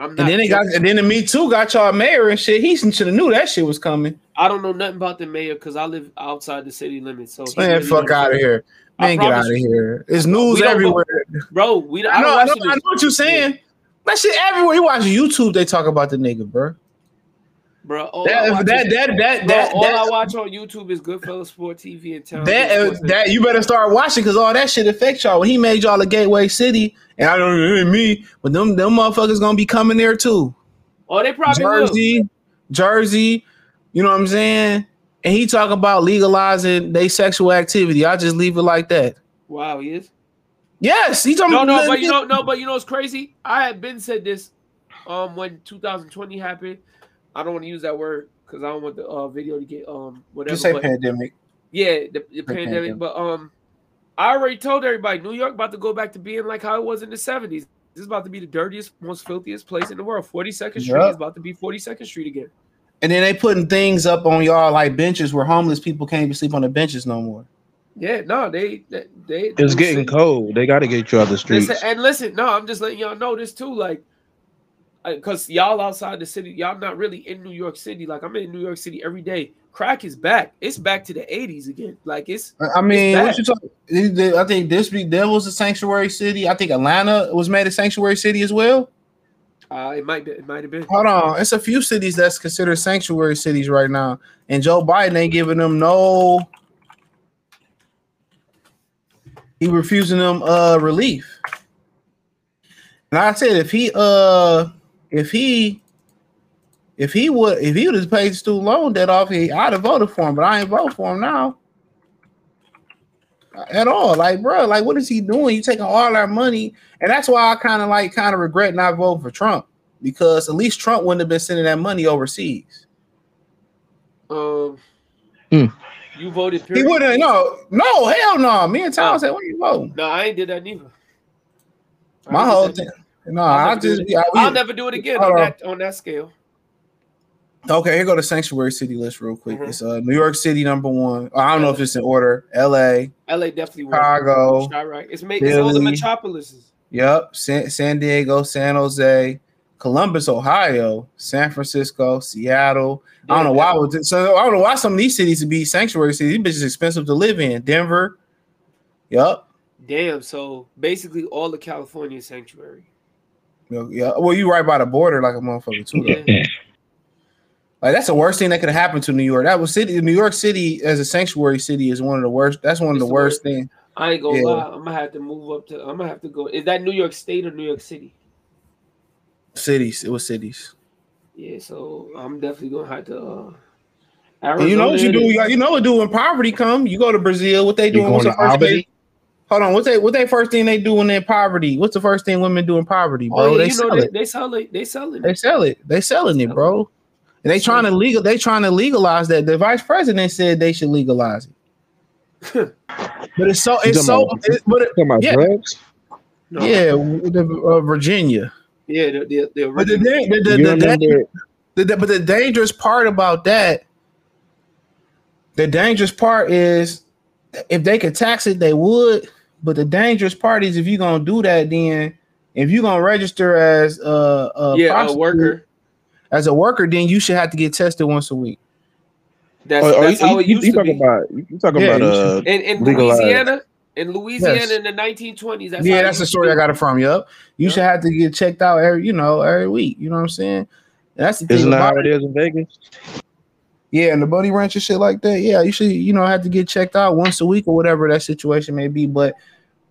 I'm not and then they got, and then the Me Too got y'all mayor and shit. He should have knew that shit was coming. I don't know nothing about the mayor because I live outside the city limits. So man, really fuck out of here, man, get out of here. It's news everywhere, bro. We I know, I know, I know what you're saying. That shit everywhere. You watch YouTube, they talk about the nigga, bro. Bro, all that, I watch that, is, that, that, bro, that, all that, I watch on YouTube is Goodfellas Sport T V and Town. That, that you better start watching because all that shit affects y'all. When he made y'all a gateway city, and I don't know me, but them them motherfuckers gonna be coming there too. Oh, they probably Jersey, will. Jersey. You know what I'm saying? And he talking about legalizing their sexual activity. I just leave it like that. Wow, he is. Yes, he talking. No, about no, but you know, no, but you know, it's crazy. I had been said this, um, when two thousand twenty happened. I don't want to use that word because I don't want the uh, video to get um whatever. You say but, pandemic. Yeah, the, the, the pandemic, pandemic. But um, I already told everybody New York about to go back to being like how it was in the seventies. This is about to be the dirtiest, most filthiest place in the world. forty-second Street yep. is about to be forty-second Street again. And then they putting things up on y'all like benches where homeless people can't even sleep on the benches no more. Yeah, no, they they. they it's they getting say, cold. They got to get you out the streets. Listen, and listen, no, I'm just letting y'all know this too, like. Because y'all outside the city, y'all not really in New York City. Like I'm in New York City every day. Crack is back. It's back to the eighties again. Like it's. I mean, it's what you talking? I think this week there was a sanctuary city. I think Atlanta was made a sanctuary city as well. Uh, it might be. It might have been. Hold on, it's a few cities that's considered sanctuary cities right now, and Joe Biden ain't giving them no. He refusing them uh relief. And I said, if he uh. If he, if he would, if he would have paid student loan debt off, he, I'd have voted for him. But I ain't vote for him now at all. Like, bro, like, what is he doing? He taking all our money, and that's why I kind of like, kind of regret not voting for Trump because at least Trump wouldn't have been sending that money overseas. Um, mm. You voted. Period? He wouldn't. No, no, hell no. Me and Tom oh. said, "What are you voting?" No, I ain't did that neither. I My whole thing. No, I'll, I'll just. I'll, I'll never do it again on that, on that scale. Okay, here go the sanctuary city list real quick. Mm-hmm. It's uh, New York City number one. I don't L A. know if it's in order. L A. L A definitely. Chicago. Won. Right. It's made. It's all the metropolises. Yep. San, San Diego, San Jose, Columbus, Ohio, San Francisco, Seattle. Yeah, I don't know yeah. why. Would, so I don't know why some of these cities would be sanctuary cities. These bitches expensive to live in. Denver. Yep. Damn. So basically, all the California sanctuary. Yeah, well, you right by the border like a motherfucker too. Yeah. Like that's the worst thing that could happen to New York. That was city, New York City as a sanctuary city is one of the worst. That's one of it's the, the worst, worst thing. I ain't gonna yeah. lie. I'm gonna have to move up to. I'm gonna have to go. Is that New York State or New York City? Cities. It was cities. Yeah, so I'm definitely gonna have to. Uh, Arizona, you know what you do? You know what do when poverty come? You go to Brazil. What they doing? What's the first thing? Hold on, what's they what they first thing they do when they're in poverty? What's the first thing women do in poverty, bro? Oh, yeah, they, sell they, they sell it. They sell it. They sell it. They selling it, bro. And they trying to legal. They trying to legalize that. The vice president said they should legalize it. But it's so it's so. It, but it, yeah, no. yeah, the, uh, Virginia. Yeah, the the, the but the, the, the, the, the, the but the dangerous part about that. The dangerous part is if they could tax it, they would. But the dangerous part is if you're going to do that, then if you're going to register as a, a, yeah, a worker, as a worker, then you should have to get tested once a week. That's, oh, that's oh, how you, it used you, you to be. About, you talking yeah, about uh, in, in Louisiana, in Louisiana yes. in the nineteen twenties. That's yeah, that's the story I got it from. Yup. You yep. should have to get checked out every, you know, every week. You know what I'm saying? And that's the thing. Isn't that how it is in Vegas? Yeah, and the bunny ranch and shit like that. Yeah, you should, you know, have to get checked out once a week or whatever that situation may be. But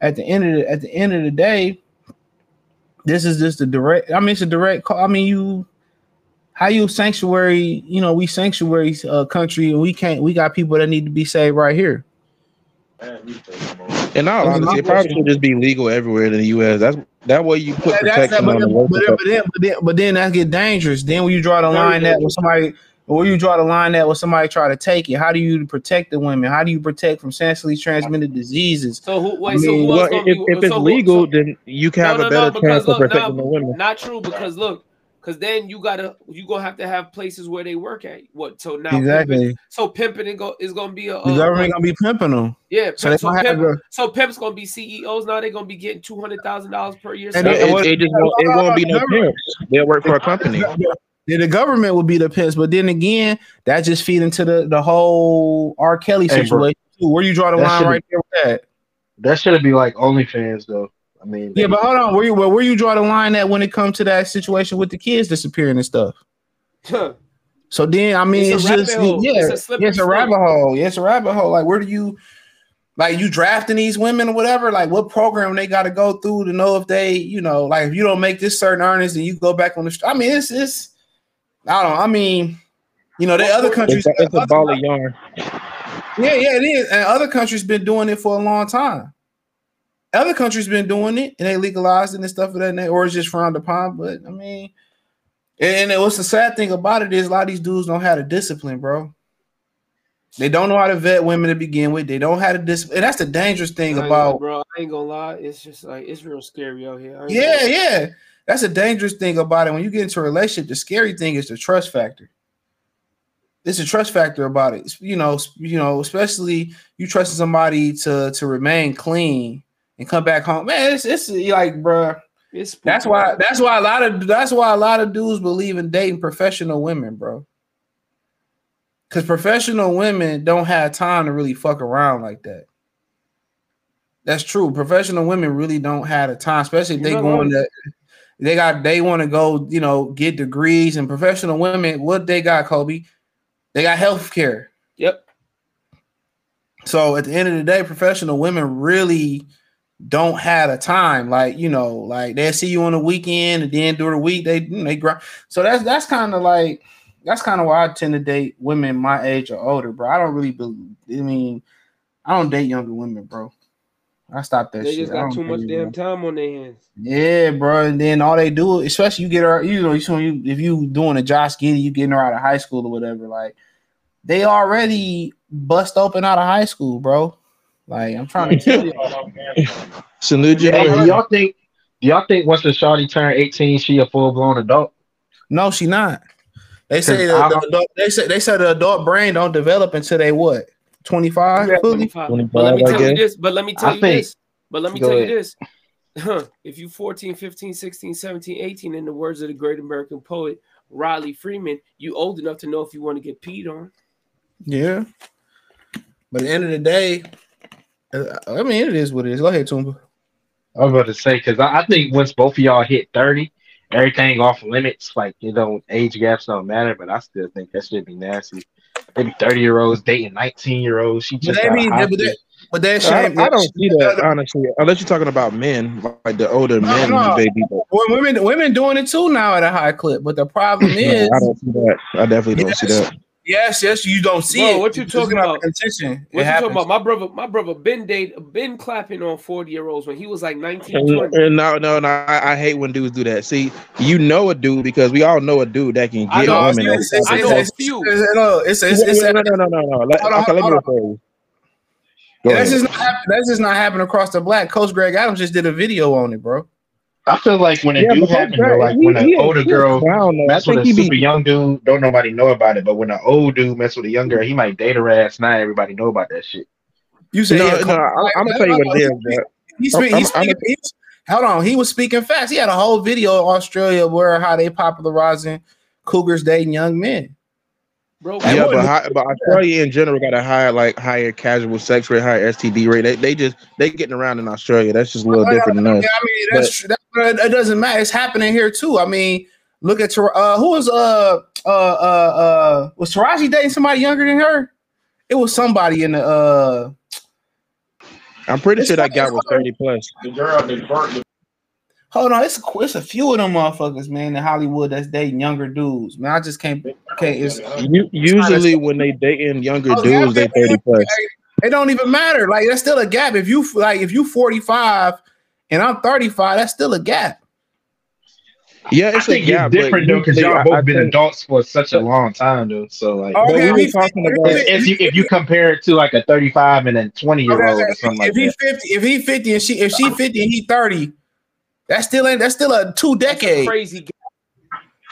at the end of the, at the end of the day, this is just a direct. I mean, it's a direct call. I mean, you. How you sanctuary, you know, we sanctuary uh, country and we can't, we got people that need to be saved right here. And I honestly, it probably should just be legal everywhere in the U S. That's that way you put yeah, protection that, on the but, but, but, then, but, then, but then that get dangerous. Then when you draw the line that when somebody, or you draw the line that when somebody try to take it, how do you protect the women? How do you protect from sexually transmitted diseases? So who, wait, I mean, so who else well, if, if it's so legal, who, so, then you can have no, no, a better no, chance look, of protecting no, the women. Not true, because look, because then you gotta you gonna have to have places where they work at. What so now exactly. pimping, so pimping and go is gonna be a uh, the government gonna be pimping them. Yeah, so, pimp, so, pimp, go. so pimps gonna be C E Os now. They're gonna be getting two hundred thousand dollars per year. And it, it, it, it, just won't, it won't be no pimps. They'll work for a company. Yeah, the government will be the pimps, but then again, that just feeds into the, the whole R. Kelly hey, situation bro. too. Where you draw the that line right there with that? That should be like OnlyFans though. I mean, yeah, but hold on. Where you where, where you draw the line at when it comes to that situation with the kids disappearing and stuff? Huh. So then, I mean, it's, it's just hole. yeah, it's a, yeah, it's a rabbit hole. Yeah, it's a rabbit hole. Like, where do you like you drafting these women or whatever? Like, what program they got to go through to know if they, you know, like if you don't make this certain earnings and you go back on the. I mean, it's it's. I don't. I mean, you know, the other countries. It's, it's other, a ball of yarn. Yeah, yeah, it is, and other countries been doing it for a long time. Other countries been doing it and they legalized it and stuff of that nature, or it's just frowned upon. But I mean, and, and what's the sad thing about it is a lot of these dudes don't have the discipline, bro. They don't know how to vet women to begin with. They don't have the discipline, and that's the dangerous thing about. Know, bro, I ain't gonna lie, it's just like it's real scary out here. Yeah, gonna... yeah, that's a dangerous thing about it. When you get into a relationship, the scary thing is the trust factor. It's a trust factor about it, it's, you know. You know, especially you trusting somebody to to remain clean. And come back home, man. It's it's like, bro. It's that's why that's why a lot of that's why a lot of dudes believe in dating professional women, bro. Because professional women don't have time to really fuck around like that. That's true. Professional women really don't have the time, especially if they going to they got they want to go, you know, get degrees. And professional women, what they got, Kobe? They got health care. Yep. So at the end of the day, professional women really don't have a time, like, you know, like they see you on the weekend and then during the week they they grind. So that's that's kind of like that's kind of why I tend to date women my age or older, bro. I don't really believe. I mean, I don't date younger women, bro. I stopped that. They shit. Just got too much damn time on their hands. Yeah, bro. And then all they do, especially you get her, you know, you if you doing a Josh Giddy, you getting her out of high school or whatever. Like they already bust open out of high school, bro. Like I'm trying to tell y'all, salute you. Hey, do y'all think? Do y'all think once the shawty turn eighteen, she a full blown adult? No, she not. They say the adult, they say they say the adult brain don't develop until they what twenty-five. Yeah, twenty-five. twenty-five. But let me tell you this. But let me tell I you think, this. But let me tell ahead. you this. Huh. If you fourteen, fifteen, sixteen, seventeen, eighteen, in the words of the great American poet Riley Freeman, you old enough to know if you want to get peed on. Yeah. But at the end of the day. I mean, it is what it is. Go ahead, Tumba. I was about to say, because I, I think once both of y'all hit thirty, everything off limits. Like, you know, age gaps don't matter, but I still think that should be nasty. Maybe thirty-year-olds dating nineteen-year-olds. She just but, mean, but, that, but that shit, I, I, I don't see that, honestly. Unless you're talking about men, like the older no, men. No. Baby. Well, women, women doing it, too, now at a high clip. But the problem is... No, I don't see that. I definitely yes. don't see that. Yes, yes, you don't see Bro, it. What you talking about? Contention. What you happens. talking about? My brother, my brother Ben Dade, been clapping on forty-year-olds when he was like nineteen, twenty. No, no, no. I, I hate when dudes do that. See, you know a dude because we all know a dude that can get a woman. I know a few. No, no, no, no. Let, hold on, okay, hold let me on. Yeah, that's just not happen, that's just not happening across the black. Coach Greg Adams just did a video on it, bro. I feel like when it yeah, do happen, though, like he, when an older girl mess with a super be... young dude, don't nobody know about it. But when an old dude mess with a young girl, he might date her ass. Not everybody know about that shit. You said, no, no, I'm gonna tell you what it is. He's speaking. He's speaking. Hold on, he was speaking facts. He had a whole video in Australia where how they popularizing cougars dating young men. Bro, yeah, but, high, but Australia in general got a higher, like higher casual sex rate, higher S T D rate. They they just they getting around in Australia. That's just a little I, different I, than us. I mean, that's but, true. That, that doesn't matter. It's happening here too. I mean, look at uh, who was uh uh uh uh was Taraji dating somebody younger than her? It was somebody in the. Uh, I'm pretty sure that guy was thirty plus. The girl that burnt. Hold on, it's a, it's a few of them motherfuckers, man, in Hollywood that's dating younger dudes. Man, I just can't. can't it's, you, usually, it's when they dating younger oh, dudes, they thirty plus. It don't even matter. Like that's still a gap. If you like, if you forty-five and I'm thirty-five, that's still a gap. Yeah, it's I think a gap. It's different though, because y'all both I been think, adults for such a long time though. So like, okay, we talking about if you if you compare it to like a thirty-five and a twenty-year-old okay, or something if like he that. fifty, if he fifty and she if she fifty and he thirty. That's still ain't. That's still a two decade. That's a crazy gap.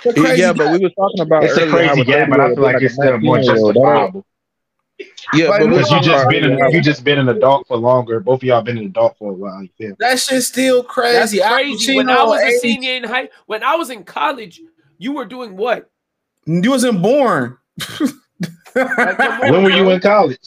That's a crazy yeah, gap. But we were talking about it's a crazy gap, but I feel like, like it's still more justifiable. Yeah, but because you just been an, you just been an adult for longer. Both of y'all been an adult for a while. Yeah. That shit's still crazy. That's crazy. I when I was age. a senior in high, when I was in college, you were doing what? You wasn't born. Like, when were you in college?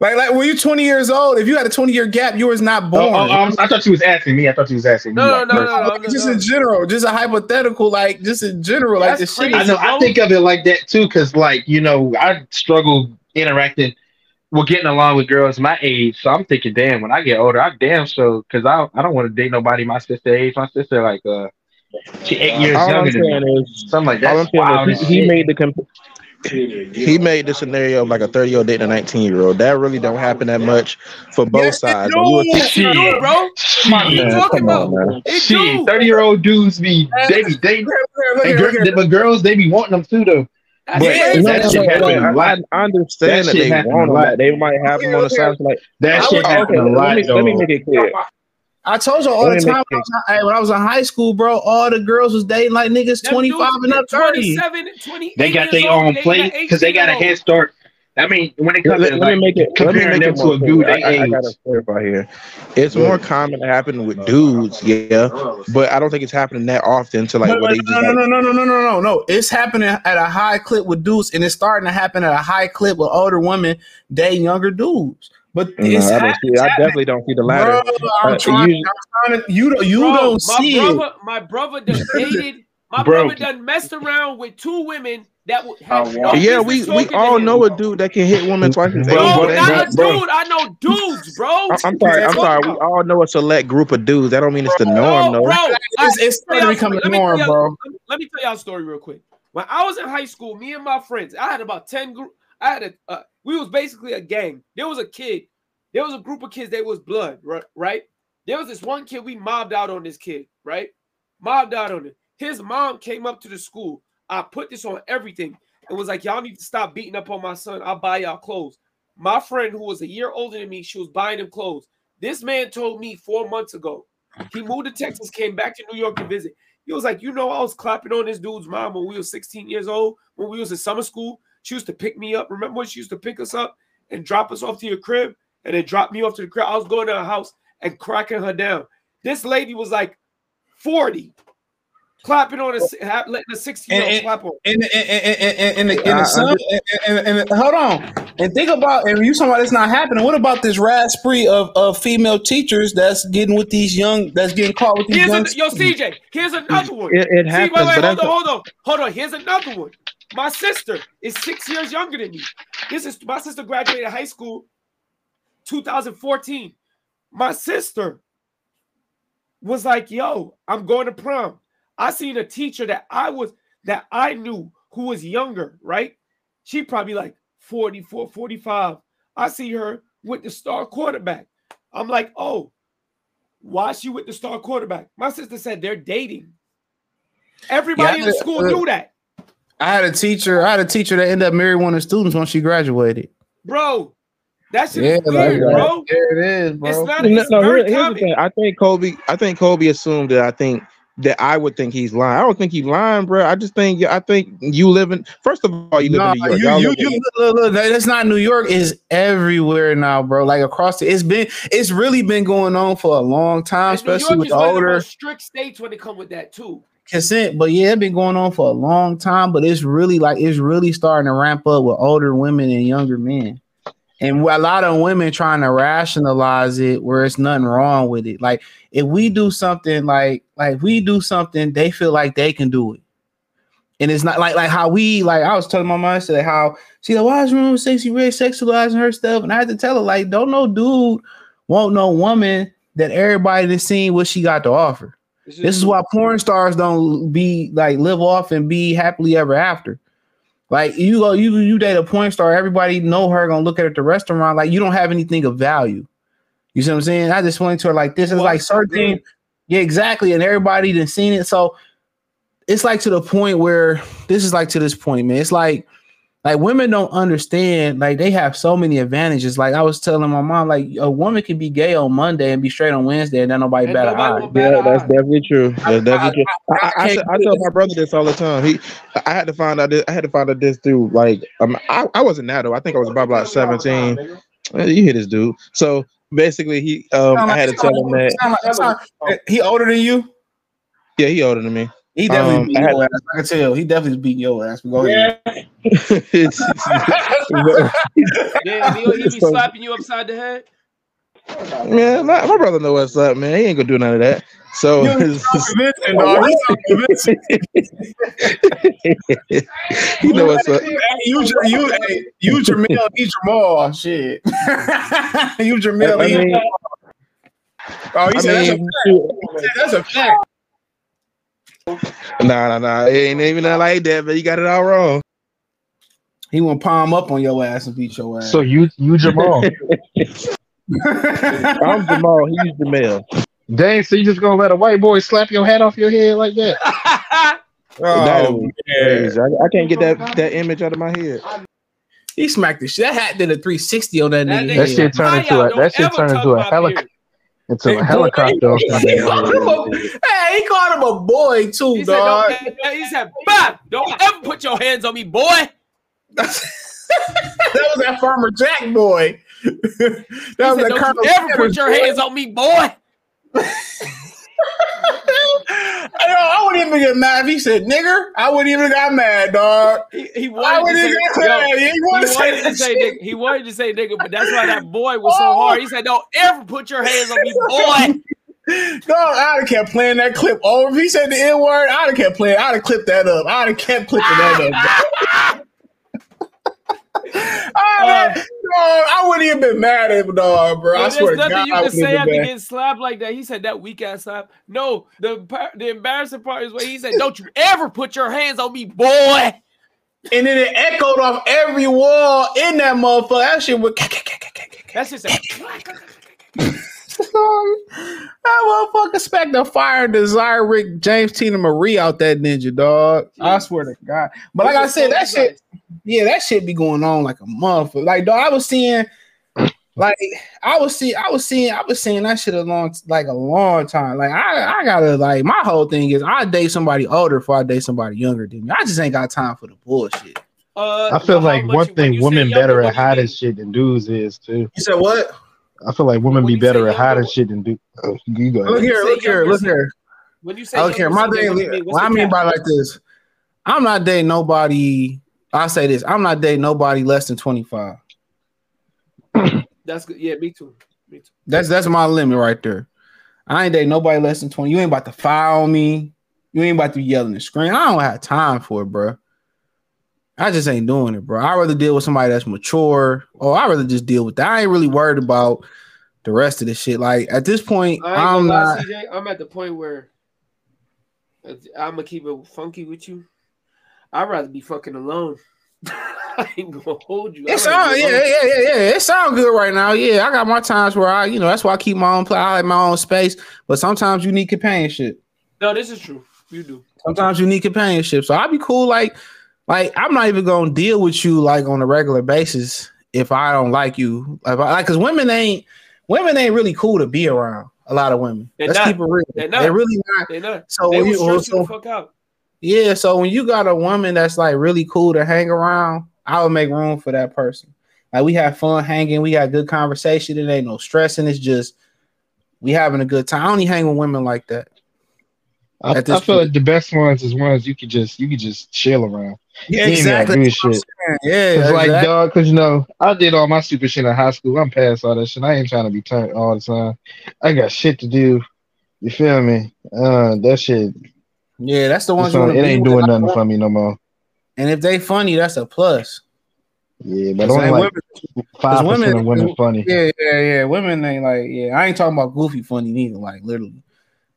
Like, like, were you twenty years old? If you had a twenty-year gap, you was not born. Oh, oh, oh, I thought you was asking me. I thought you was asking me. No, like, no, no, no, no, no. Just no. in general. Just a hypothetical. Like, just in general. That's like, this shit. I know. I think of it like that, too, because, like, you know, I struggle interacting with getting along with girls my age. So I'm thinking, damn, when I get older, I damn so, because I, I don't want to date nobody my sister age. My sister, like, uh, she eight years uh, younger than me. Is, Something like that. Wow, he, he made the comp- He made the scenario of like a thirty-year-old dating a nineteen-year-old. That really don't happen that much for both yes, sides. Yes, it do, bro. What you talking about? Shit, thirty-year-old dudes be they be dating, but girls they be wanting them too though. But that, that shit happen. I, I understand that, that they want them. Like, they might have them on the side. Like that shit happen a lot. Let me, let me make it clear. I told you all the time when I, was, when I was in high school, bro, all the girls was dating like niggas twenty-five and up thirty. They got their own plate because they got a head start. I mean, when it comes to like, comparing them to a dude, they age. I gotta clarify here. It's more common to happen with dudes, yeah, but I don't think it's happening that often to like what they do. No, no, no, no, no, no, no, no. It's happening at a high clip with dudes, and it's starting to happen at a high clip with older women dating younger dudes. But it's no, I, don't see, I definitely don't see the latter. Bro, I'm uh, trying, you, I'm trying to, you, you bro, don't my see brother, it. My brother done dated. My bro. brother done messed around with two women that would have no Yeah, we, we all know him. a dude that can hit women twice as well. Bro, not a dude. I know dudes, bro. I, I'm sorry. I'm sorry. We all know a select group of dudes. That don't mean it's the norm, no, though. Bro, it's, it's starting to become the norm, bro. Let me tell y'all a story real quick. When I was in high school, me and my friends, I had about ten groups. I had a, uh, we was basically a gang. There was a kid. There was a group of kids. They was blood, right? There was this one kid. We mobbed out on this kid, right? Mobbed out on it. His mom came up to the school. I put this on everything and was like, y'all need to stop beating up on my son. I'll buy y'all clothes. My friend who was a year older than me, she was buying him clothes. This man told me four months ago. He moved to Texas, came back to New York to visit. He was like, you know, I was clapping on this dude's mom when we were sixteen years old, when we was in summer school. She used to pick me up. Remember when she used to pick us up and drop us off to your crib and then drop me off to the crib? I was going to her house and cracking her down. This lady was like forty, clapping on a, letting a sixteen-year-old clap on. And and hold on. And think about, and you talking about it's not happening. What about this raspberry of, of female teachers that's getting with these young, that's getting caught with these here's young? A, yo, C J, here's another one. It, it happens. See, wait, wait, hold on, hold on. Hold on, here's another one. My sister is six years younger than me. This is my sister graduated high school two thousand fourteen. My sister was like, yo, I'm going to prom. I seen a teacher that I was that I knew who was younger, right? She probably like forty-four, forty-five. I see her with the star quarterback. I'm like, oh, why is she with the star quarterback? My sister said they're dating. Everybody yeah, in the school uh, knew that. I had a teacher. I had a teacher that ended up marrying one of the students when she graduated. Bro, that shit yeah, is weird, like, bro. There it is, bro. It's not. It's no, no, very here's the thing. I think Kobe. I think Kobe assumed that. I think that I would think he's lying. I don't think he's lying, bro. I just think. I think you live in. First of all, you live nah, in New York. You, you, live you, in- look, look, that's not New York. It's everywhere now, bro. Like across the. It's been. It's really been going on for a long time, and especially with the older. Strict states when they come with that too. consent, but yeah, it's been going on for a long time. But it's really like it's really starting to ramp up with older women and younger men, and a lot of women trying to rationalize it where it's nothing wrong with it. Like if we do something, like like we do something, they feel like they can do it, and it's not like like how we like. I was telling my mom today how she like, why is Room Sexy Red sexualizing her stuff, and I had to tell her like, don't no dude want no woman that everybody that's seen what she got to offer. This is why porn stars don't be like live off and be happily ever after. Like you go, you you date a porn star, everybody know her, gonna look at her at the restaurant. Like you don't have anything of value. You see what I'm saying? I just went to her like this. It's like certain, yeah, exactly. And everybody done seen it, so it's like to the point where this is like to this point, man. It's like like women don't understand. Like they have so many advantages. Like I was telling my mom, like a woman can be gay on Monday and be straight on Wednesday, and then nobody bat an eye. Yeah, that's definitely true. That's definitely true. I, I, I, I, I tell my brother this all the time. He, I had to find out. This, I had to find out this dude. Like um, I, I wasn't that though. I think I was about like seventeen. You hear this dude? So basically, he, um, I had to tell him that he older than you. Yeah, he older than me. He definitely um, beat your to, ass. I can tell. He definitely beat your ass. Go ahead. Yeah. Damn, he, he be slapping you upside the head. Yeah, my, my brother know what's up, man. He ain't gonna do none of that. So, you know what's up. You, you, hey, you, Jamil, he Jamal, shit. You, Jamil, I mean, he Jamal. Oh, he said, mean, that's a fact. That's a fact. Nah, nah, nah. It ain't even nothing like that, but you got it all wrong. He won't palm up on your ass and beat your ass. So you, you Jamal. I'm Jamal. He's Jamel. Dang, so you just gonna let a white boy slap your hat off your head like that? Oh, that I, I can't get that that image out of my head. He smacked the shit. That hat did a three sixty on that, that nigga. That shit turned into a that shit turned into a helicopter. It's a helicopter. He, he a, hey, he called him a boy too, he dog. Said, don't, he said, Bob, don't ever put your hands on me, boy. That was that Farmer Jack boy. That he was said, that don't Colonel you ever Sanders put your boy hands on me, boy. I, know, I wouldn't even get mad if he said nigger. I wouldn't even got mad, dog. He, he wanted to say, yo, he, he wanted to say, to say nigga. He wanted to say nigga, but that's why that boy was oh. so hard. He said, don't ever put your hands on me, boy. No, I'd have kept playing that clip over. If he said the N-word, I'd have kept playing. I'd have clipped that up. I'd have kept clipping that up. I, mean, uh, I wouldn't even been mad at him, dog, bro. I swear to God, there's nothing you can say after getting slapped like that. He said that weak ass slap. No, the the embarrassing part is when he said, "Don't you ever put your hands on me, boy." And then it echoed off every wall in that motherfucker. That shit would. That's just a. That motherfucker smacked the fire and desire Rick James Tina Marie out that ninja, dog. Jeez. I swear to God. But like I said, that shit, yeah, that shit be going on like a motherfucker. Like, dog, I was seeing, like, I was seeing, I was seeing, I was seeing that shit a long, like a long time. Like, I, I gotta, like, my whole thing is I date somebody older before I date somebody younger than me. I just ain't got time for the bullshit. Uh, I feel like one you, thing women better at hiding shit than dudes is too. You said what? I feel like women be better at hiding shit than do. Oh, you go look here, look here, look here. When you say, look here, my thing. What I mean by like this, I'm not dating nobody. I say this, I'm not dating nobody less than twenty-five. That's good. Yeah, me too. Me too. That's that's my limit right there. I ain't dating nobody less than twenty. You ain't about to file me. You ain't about to be yelling and screaming. I don't have time for it, bro. I just ain't doing it, bro. I'd rather deal with somebody that's mature. Or I'd rather just deal with that. I ain't really worried about the rest of this shit. Like, at this point, I'm not... Lie, C J, I'm at the point where I'm going to keep it funky with you. I'd rather be fucking alone. I ain't going to hold you. It sounds yeah, yeah, yeah, yeah. It sounds good right now. Yeah, I got my times where I, you know, that's why I keep my own play. I like my own space. But sometimes you need companionship. No, this is true. You do. Sometimes you need companionship. So I'd be cool, like... Like, I'm not even going to deal with you, like, on a regular basis if I don't like you. Like, because like, women ain't women ain't really cool to be around, a lot of women. They're Let's not. keep it real. They're, not. They're really not. They're not. So they will stress you the fuck out. Yeah, so when you got a woman that's, like, really cool to hang around, I would make room for that person. Like, we have fun hanging. We got good conversation. It ain't no stressing. It's just we having a good time. I only hang with women like that. I, I feel point. like the best ones is ones you could just you could just chill around. Yeah, you exactly. Shit. Yeah, exactly. Like dog, cause you know I did all my stupid shit in high school. I'm past all that shit. I ain't trying to be turned all the time. I got shit to do. You feel me? Uh, that shit. Yeah, that's the ones. That's you it ain't doing nothing for me no more. And if they funny, that's a plus. Yeah, but only like five percent of women funny. Yeah, yeah, yeah. Women ain't like yeah. I ain't talking about goofy funny neither. Like literally.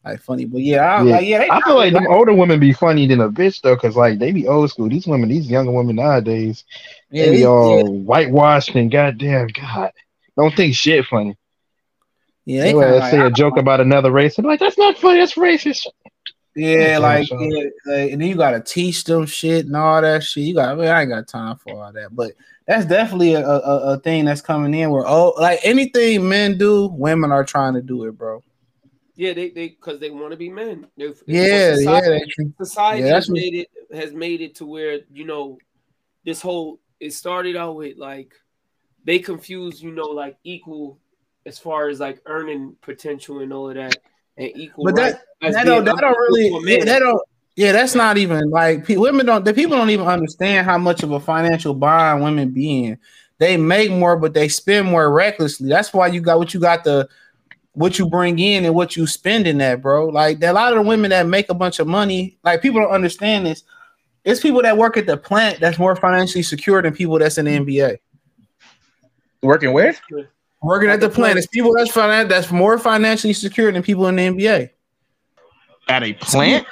Like funny, but yeah, I, yeah. Like, yeah, I feel like them older women be funny than a bitch though, cause like they be old school. These women, these younger women nowadays, yeah, they be all yeah. whitewashed and goddamn God, don't think shit funny. Yeah, they anyway, like, say I, a joke I, about another race, and like that's not funny, that's racist. Yeah, that's like, yeah, like, and then you gotta teach them shit and all that shit. You got, I, mean, I ain't got time for all that, but that's definitely a, a a thing that's coming in where oh, like anything men do, women are trying to do it, bro. Yeah, they they because they want to be men. They, yeah, society, yeah. Society yeah, has made it has made it to where you know this whole it started out with like they confuse you know like equal as far as like earning potential and all of that and equal. But that right, that, don't, that don't really that don't yeah that's not even like pe- women don't the people don't even understand how much of a financial bond women be in. They make more, but they spend more recklessly. That's why you got what you got the. What you bring in and what you spend in that, bro. Like a lot of the women that make a bunch of money, like people don't understand this. It's people that work at the plant that's more financially secure than people that's in the N B A. Working where? Working at the plant. It's people that's finan- that's more financially secure than people in the N B A. At a plant?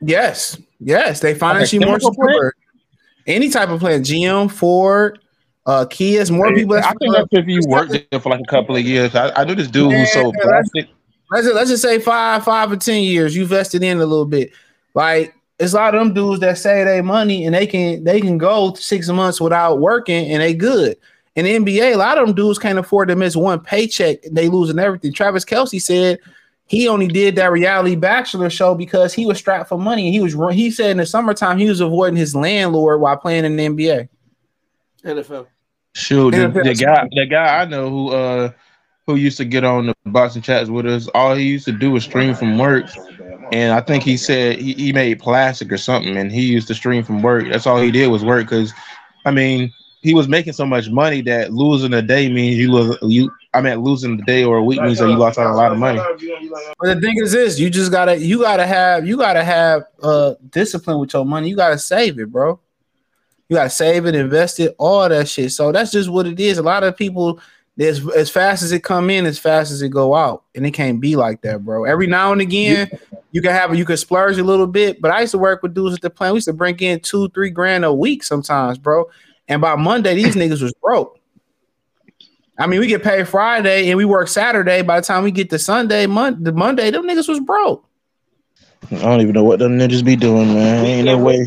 Yes. Yes. They financially more secure. Any type of plant, G M, Ford. Uh, Kia's more hey, people. That's I think that's if you worked there for like a couple of years. I, I knew this dude yeah, who sold plastic. Let's just, let's just say five, five or ten years. You vested in a little bit. Like it's a lot of them dudes that save their money and they can they can go six months without working and they good. In the N B A, a lot of them dudes can't afford to miss one paycheck. And they losing everything. Travis Kelce said he only did that reality bachelor show because he was strapped for money. He was he said in the summertime he was avoiding his landlord while playing in the N B A. N F L. Shoot, the, the guy, the guy I know who uh who used to get on the boxing chats with us, all he used to do was stream from work, and I think he said he, he made plastic or something, and he used to stream from work. That's all he did was work, because I mean he was making so much money that losing a day means you lose you. I mean losing a day or a week means that you lost out a lot of money. But the thing is this: you just gotta you gotta have you gotta have uh discipline with your money. You gotta save it, bro. You gotta save it, invest it, all that shit. So that's just what it is. A lot of people, as as fast as it come in, as fast as it go out, and it can't be like that, bro. Every now and again, yeah. you can have you can splurge a little bit. But I used to work with dudes at the plant. We used to bring in two, three grand a week sometimes, bro. And by Monday, these niggas was broke. I mean, we get paid Friday and we work Saturday. By the time we get to Sunday, mon- the Monday, them niggas was broke. I don't even know what them niggas be doing, man. Ain't no way.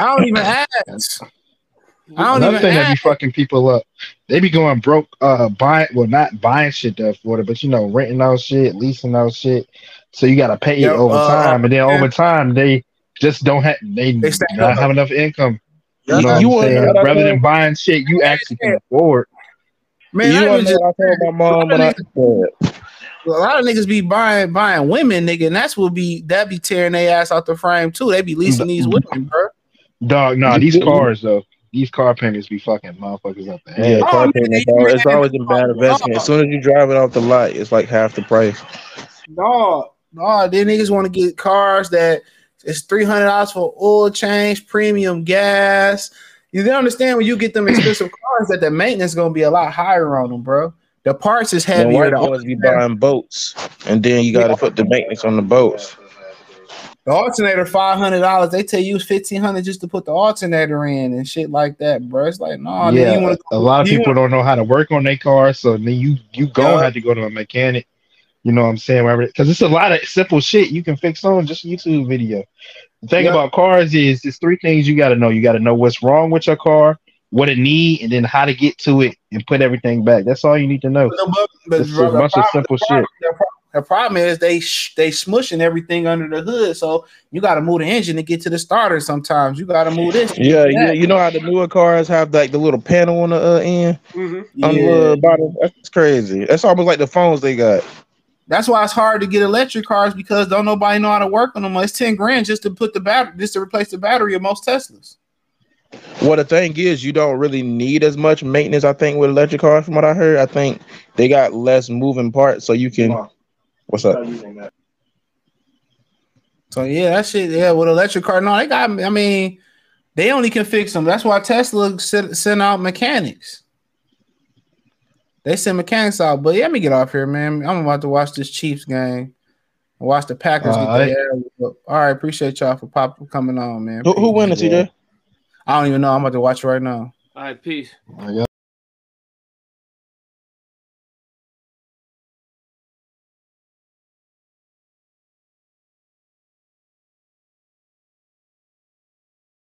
I don't even ask. I don't Another even thing ask. That be fucking people up. They be going broke, uh, buying, well, not buying shit to Florida, but you know, renting out shit, leasing out shit. So you gotta pay Yo, it over uh, time, and then yeah. over time they just don't have they, they don't have enough income. You yeah, know you what I'm saying? Rather mean? Than buying shit, you actually can afford. Man, you I was just I told my mom when I said. A lot of niggas be buying buying women, nigga, and that's what be that be tearing their ass out the frame too. They be leasing these women, bro. Dog, nah, these cars though, these car painters be fucking motherfuckers up there. Yeah, car oh, painters, it's always a bad investment. As soon as you drive it off the lot, it's like half the price. No, no, then niggas want to get cars that it's three hundred dollars for oil change, premium gas. You don't understand when you get them expensive cars that the maintenance gonna be a lot higher on them, bro. The parts is heavier. The white boys be buying boats, and then you got to put the maintenance on the boats. The alternator five hundred dollars. They tell you fifteen hundred just to put the alternator in and shit like that, bro. It's like no, nah, yeah. Wanna, a lot of people wanna, don't know how to work on their car, so then you you go yeah. have to go to a mechanic. You know what I'm saying? Because it's a lot of simple shit you can fix on just a YouTube video. The thing yeah. about cars is there's three things you got to know. You got to know what's wrong with your car, what it need, and then how to get to it and put everything back. That's all you need to know. But, but, it's bro, a bunch problem, of simple the problem, shit. The problem is they sh- they smushing everything under the hood, so you got to move the engine to get to the starter sometimes. You got to move this. Yeah, yeah. You know how the newer cars have like the little panel on the uh, end? Mm-hmm. On yeah. the uh, bottom? That's crazy. That's almost like the phones they got. That's why it's hard to get electric cars, because don't nobody know how to work on them. It's ten grand just to put the battery, just to replace the battery of most Teslas. Well, the thing is, you don't really need as much maintenance, I think, with electric cars. From what I heard, I think they got less moving parts, so you can. What's up? So yeah, that shit. Yeah, with electric car, no, they got. I mean, they only can fix them. That's why Tesla sent, sent out mechanics. They send mechanics out. But yeah, let me get off here, man. I'm about to watch this Chiefs game. Watch the Packers. All right, get the All right appreciate y'all for pop coming on, man. Who, who wins, T J? I don't even know. I'm about to watch it right now. All right, peace.